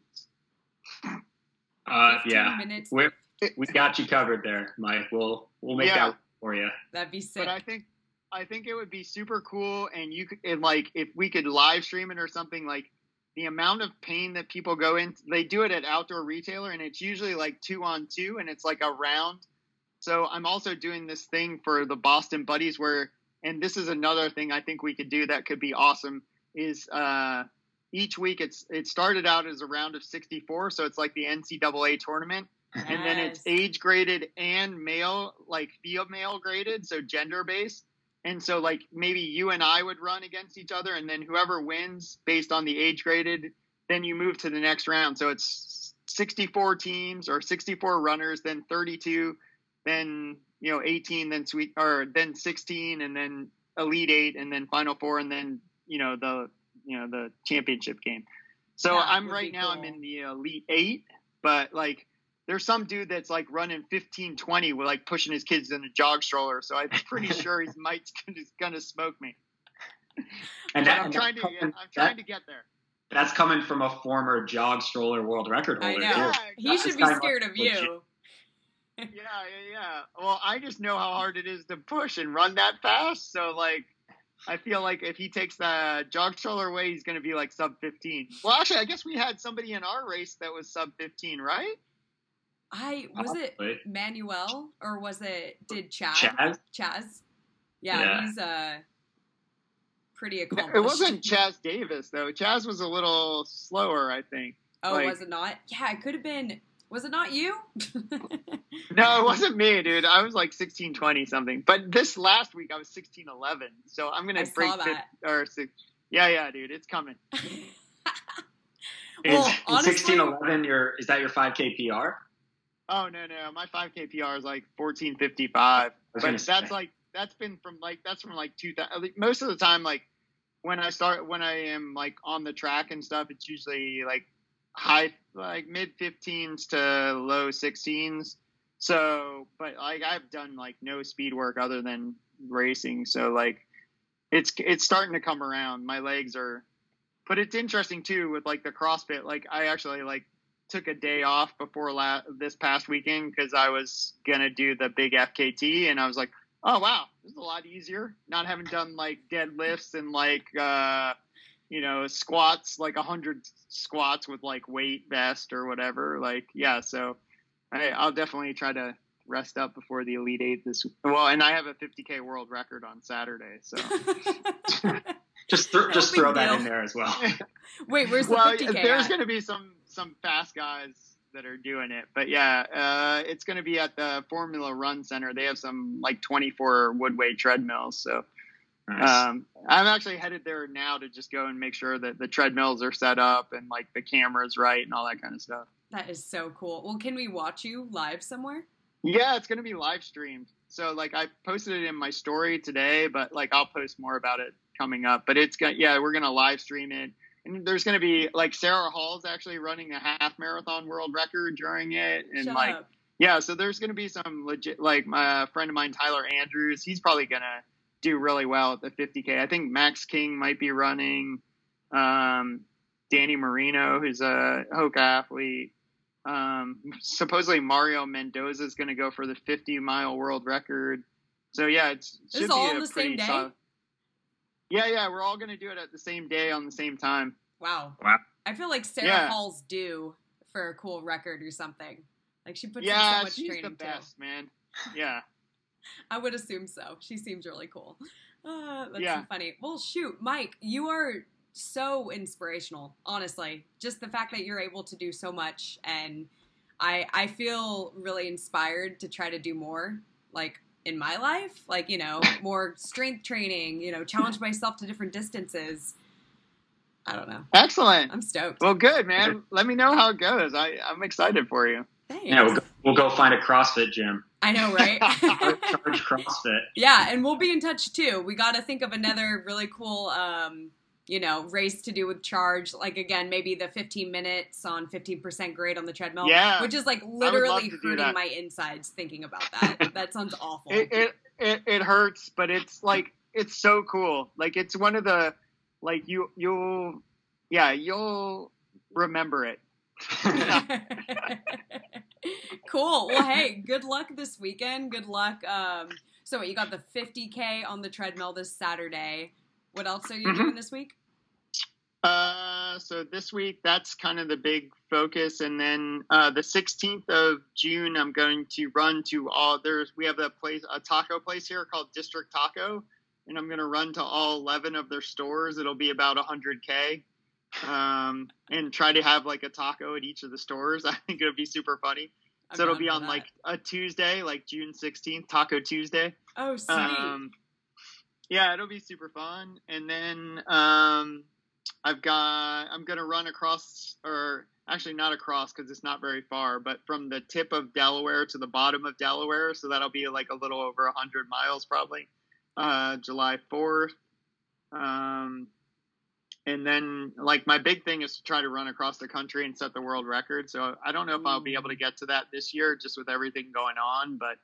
Uh, yeah, We're, we got you covered there, Mike. We'll, we'll make yeah. that for you. That'd be sick. But I think, I think it would be super cool, and you could, and like if we could live stream it or something, like the amount of pain that people go in, they do it at Outdoor Retailer, and it's usually like two on two, and it's like a round. So I'm also doing this thing for the Boston Buddies where, and this is another thing I think we could do that could be awesome, is uh, each week it's it started out as a round of sixty-four, so it's like the N C double A tournament. Yes. And then it's age graded and male, like female graded, so gender based. And so, like, maybe you and I would run against each other, and then whoever wins based on the age graded, then you move to the next round. So it's sixty-four teams or sixty-four runners, then thirty-two, then, you know, eighteen, then sweet, or then sixteen, and then Elite Eight, and then Final Four, and then, you know, the, you know, the championship game. So yeah, I'm right now cool. I'm in the Elite Eight, but like, there's some dude that's like running fifteen twenty with like pushing his kids in a jog stroller. So I'm pretty sure he's Mike's going to smoke me. And that, I'm and trying to, coming, I'm trying that, to get there. That's coming from a former jog stroller world record holder. I know. Yeah, he should be scared of you. Yeah, yeah, yeah. Well, I just know how hard it is to push and run that fast. So like, I feel like if he takes the jog stroller away, he's going to be like sub fifteen. Well, actually, I guess we had somebody in our race that was sub fifteen, right? I was it Manuel or was it did Chaz? Chaz, Chaz? Yeah, yeah, he's uh pretty accomplished. It wasn't Chaz Davis though. Chaz was a little slower, I think. Oh, like, was it not? Yeah, it could have been. Was it not you? No, it wasn't me, dude. I was like sixteen twenty something. But this last week I was sixteen eleven. So I'm gonna I break saw that. Fifth, or six. Yeah, yeah, dude, it's coming. Well, is honestly, sixteen eleven your is that your five K P R? Oh, no, no. My five K P R is like fourteen fifty-five. But that's like, that's been from like, that's from like two thousand. Most of the time, like when I start, when I am like on the track and stuff, it's usually like high, like mid fifteens to low sixteens. So, but like I've done like no speed work other than racing. So like it's, it's starting to come around. My legs are, but it's interesting too with like the CrossFit. Like I actually like, took a day off before la- this past weekend because I was going to do the big F K T. And I was like, oh, wow, this is a lot easier. Not having done like deadlifts and like, uh, you know, squats, like one hundred squats with like weight vest or whatever. Like, yeah, so I, I'll definitely try to rest up before the Elite Eight this week. Well, and I have a fifty K world record on Saturday. So just, th- just throw that in there as well. Wait, where's the well, fifty K there's going to be some, some fast guys that are doing it, but yeah, uh, it's going to be at the Formula Run Center. They have some like twenty-four Woodway treadmills. So, nice. um, I'm actually headed there now to just go and make sure that the treadmills are set up and like the camera's right and all that kind of stuff. That is so cool. Well, can we watch you live somewhere? Yeah, it's going to be live streamed. So like I posted it in my story today, but like I'll post more about it coming up, but it's got, yeah, we're going to live stream it. And there's going to be, like, Sarah Hall's actually running a half marathon world record during it. And, Shut like, up. yeah, so there's going to be some legit, like, my friend of mine, Tyler Andrews, he's probably going to do really well at the fifty K. I think Max King might be running. Um, Danny Marino, who's a Hoke athlete. Um, supposedly Mario Mendoza is going to go for the fifty mile world record. So, yeah, it's should this be all a on the same day? Soft- Yeah, yeah, we're all going to do it at the same day on the same time. Wow. wow. I feel like Sarah yeah. Hall's due for a cool record or something. Like, she puts yeah, in so much training. Yeah, she's the best, too. man. Yeah. I would assume so. She seems really cool. Uh, that's yeah. so funny. Well, shoot, Mike, you are so inspirational, honestly. Just the fact that you're able to do so much, and I, I feel really inspired to try to do more, like, in my life, like, you know, more strength training, you know, challenge myself to different distances. I don't know. Excellent. I'm stoked. Well, good, man. Let me know how it goes. I, I'm excited for you. Thanks. Yeah, we'll go, we'll go find a CrossFit gym. I know, right? Charge CrossFit. Yeah, and we'll be in touch, too. We got to think of another really cool, um, you know, race to do with Charge. Like, again, maybe the fifteen minutes on fifteen percent grade on the treadmill. Yeah. Which is, like, literally hurting my insides thinking about that. That sounds awful. It, it, it, it hurts, but it's, like, it's so cool. Like, it's one of the... Like, you, you'll, yeah, you'll remember it. Cool. Well, hey, good luck this weekend. Good luck. Um, so what, you got the fifty K on the treadmill this Saturday. What else are you mm-hmm. doing this week? Uh, so this week, that's kind of the big focus. And then uh, the sixteenth of June, I'm going to run to all, there's, we have a place, a taco place here called District Taco. And I'm going to run to all eleven of their stores. It'll be about one hundred K. Um, and try to have, like, a taco at each of the stores. I think it'll be super funny. I'm so it'll be on, that. like, a Tuesday, like June sixteenth, Taco Tuesday. Oh, sweet. Um, yeah, it'll be super fun. And then um, I've got – I'm going to run across – or actually not across because it's not very far, but from the tip of Delaware to the bottom of Delaware. So that'll be, like, a little over one hundred miles probably. Uh, July fourth. Um, and then, like, my big thing is to try to run across the country and set the world record. So I don't know if I'll be able to get to that this year just with everything going on, but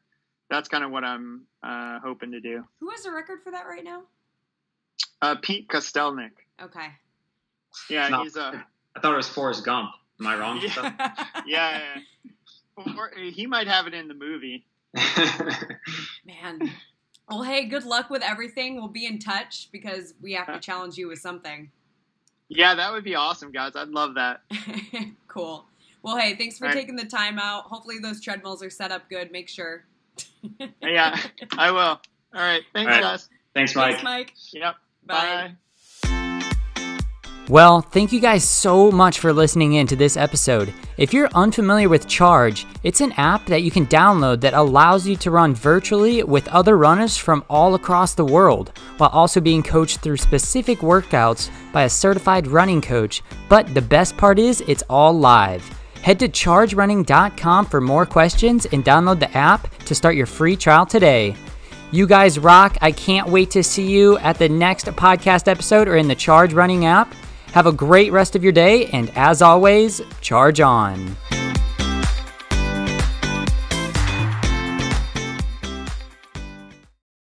that's kind of what I'm uh, hoping to do. Who has the record for that right now? Uh, Pete Kostelnik. Okay. Yeah, no, he's a... I thought it was Forrest Gump. Am I wrong? Yeah. yeah, yeah, yeah. Or, he might have it in the movie. Man. Well, hey, good luck with everything. We'll be in touch because we have to challenge you with something. Yeah, that would be awesome, guys. I'd love that. Cool. Well, hey, thanks for All right. taking the time out. Hopefully those treadmills are set up good. Make sure. Yeah, I will. All right. Thanks, All right. guys. Thanks, Mike. Thanks, Mike. Yep. Bye. Bye. Well, thank you guys so much for listening in to this episode. If you're unfamiliar with Charge, it's an app that you can download that allows you to run virtually with other runners from all across the world, while also being coached through specific workouts by a certified running coach. But the best part is it's all live. Head to charge running dot com for more questions and download the app to start your free trial today. You guys rock. I can't wait to see you at the next podcast episode or in the Charge Running app. Have a great rest of your day, and as always, charge on.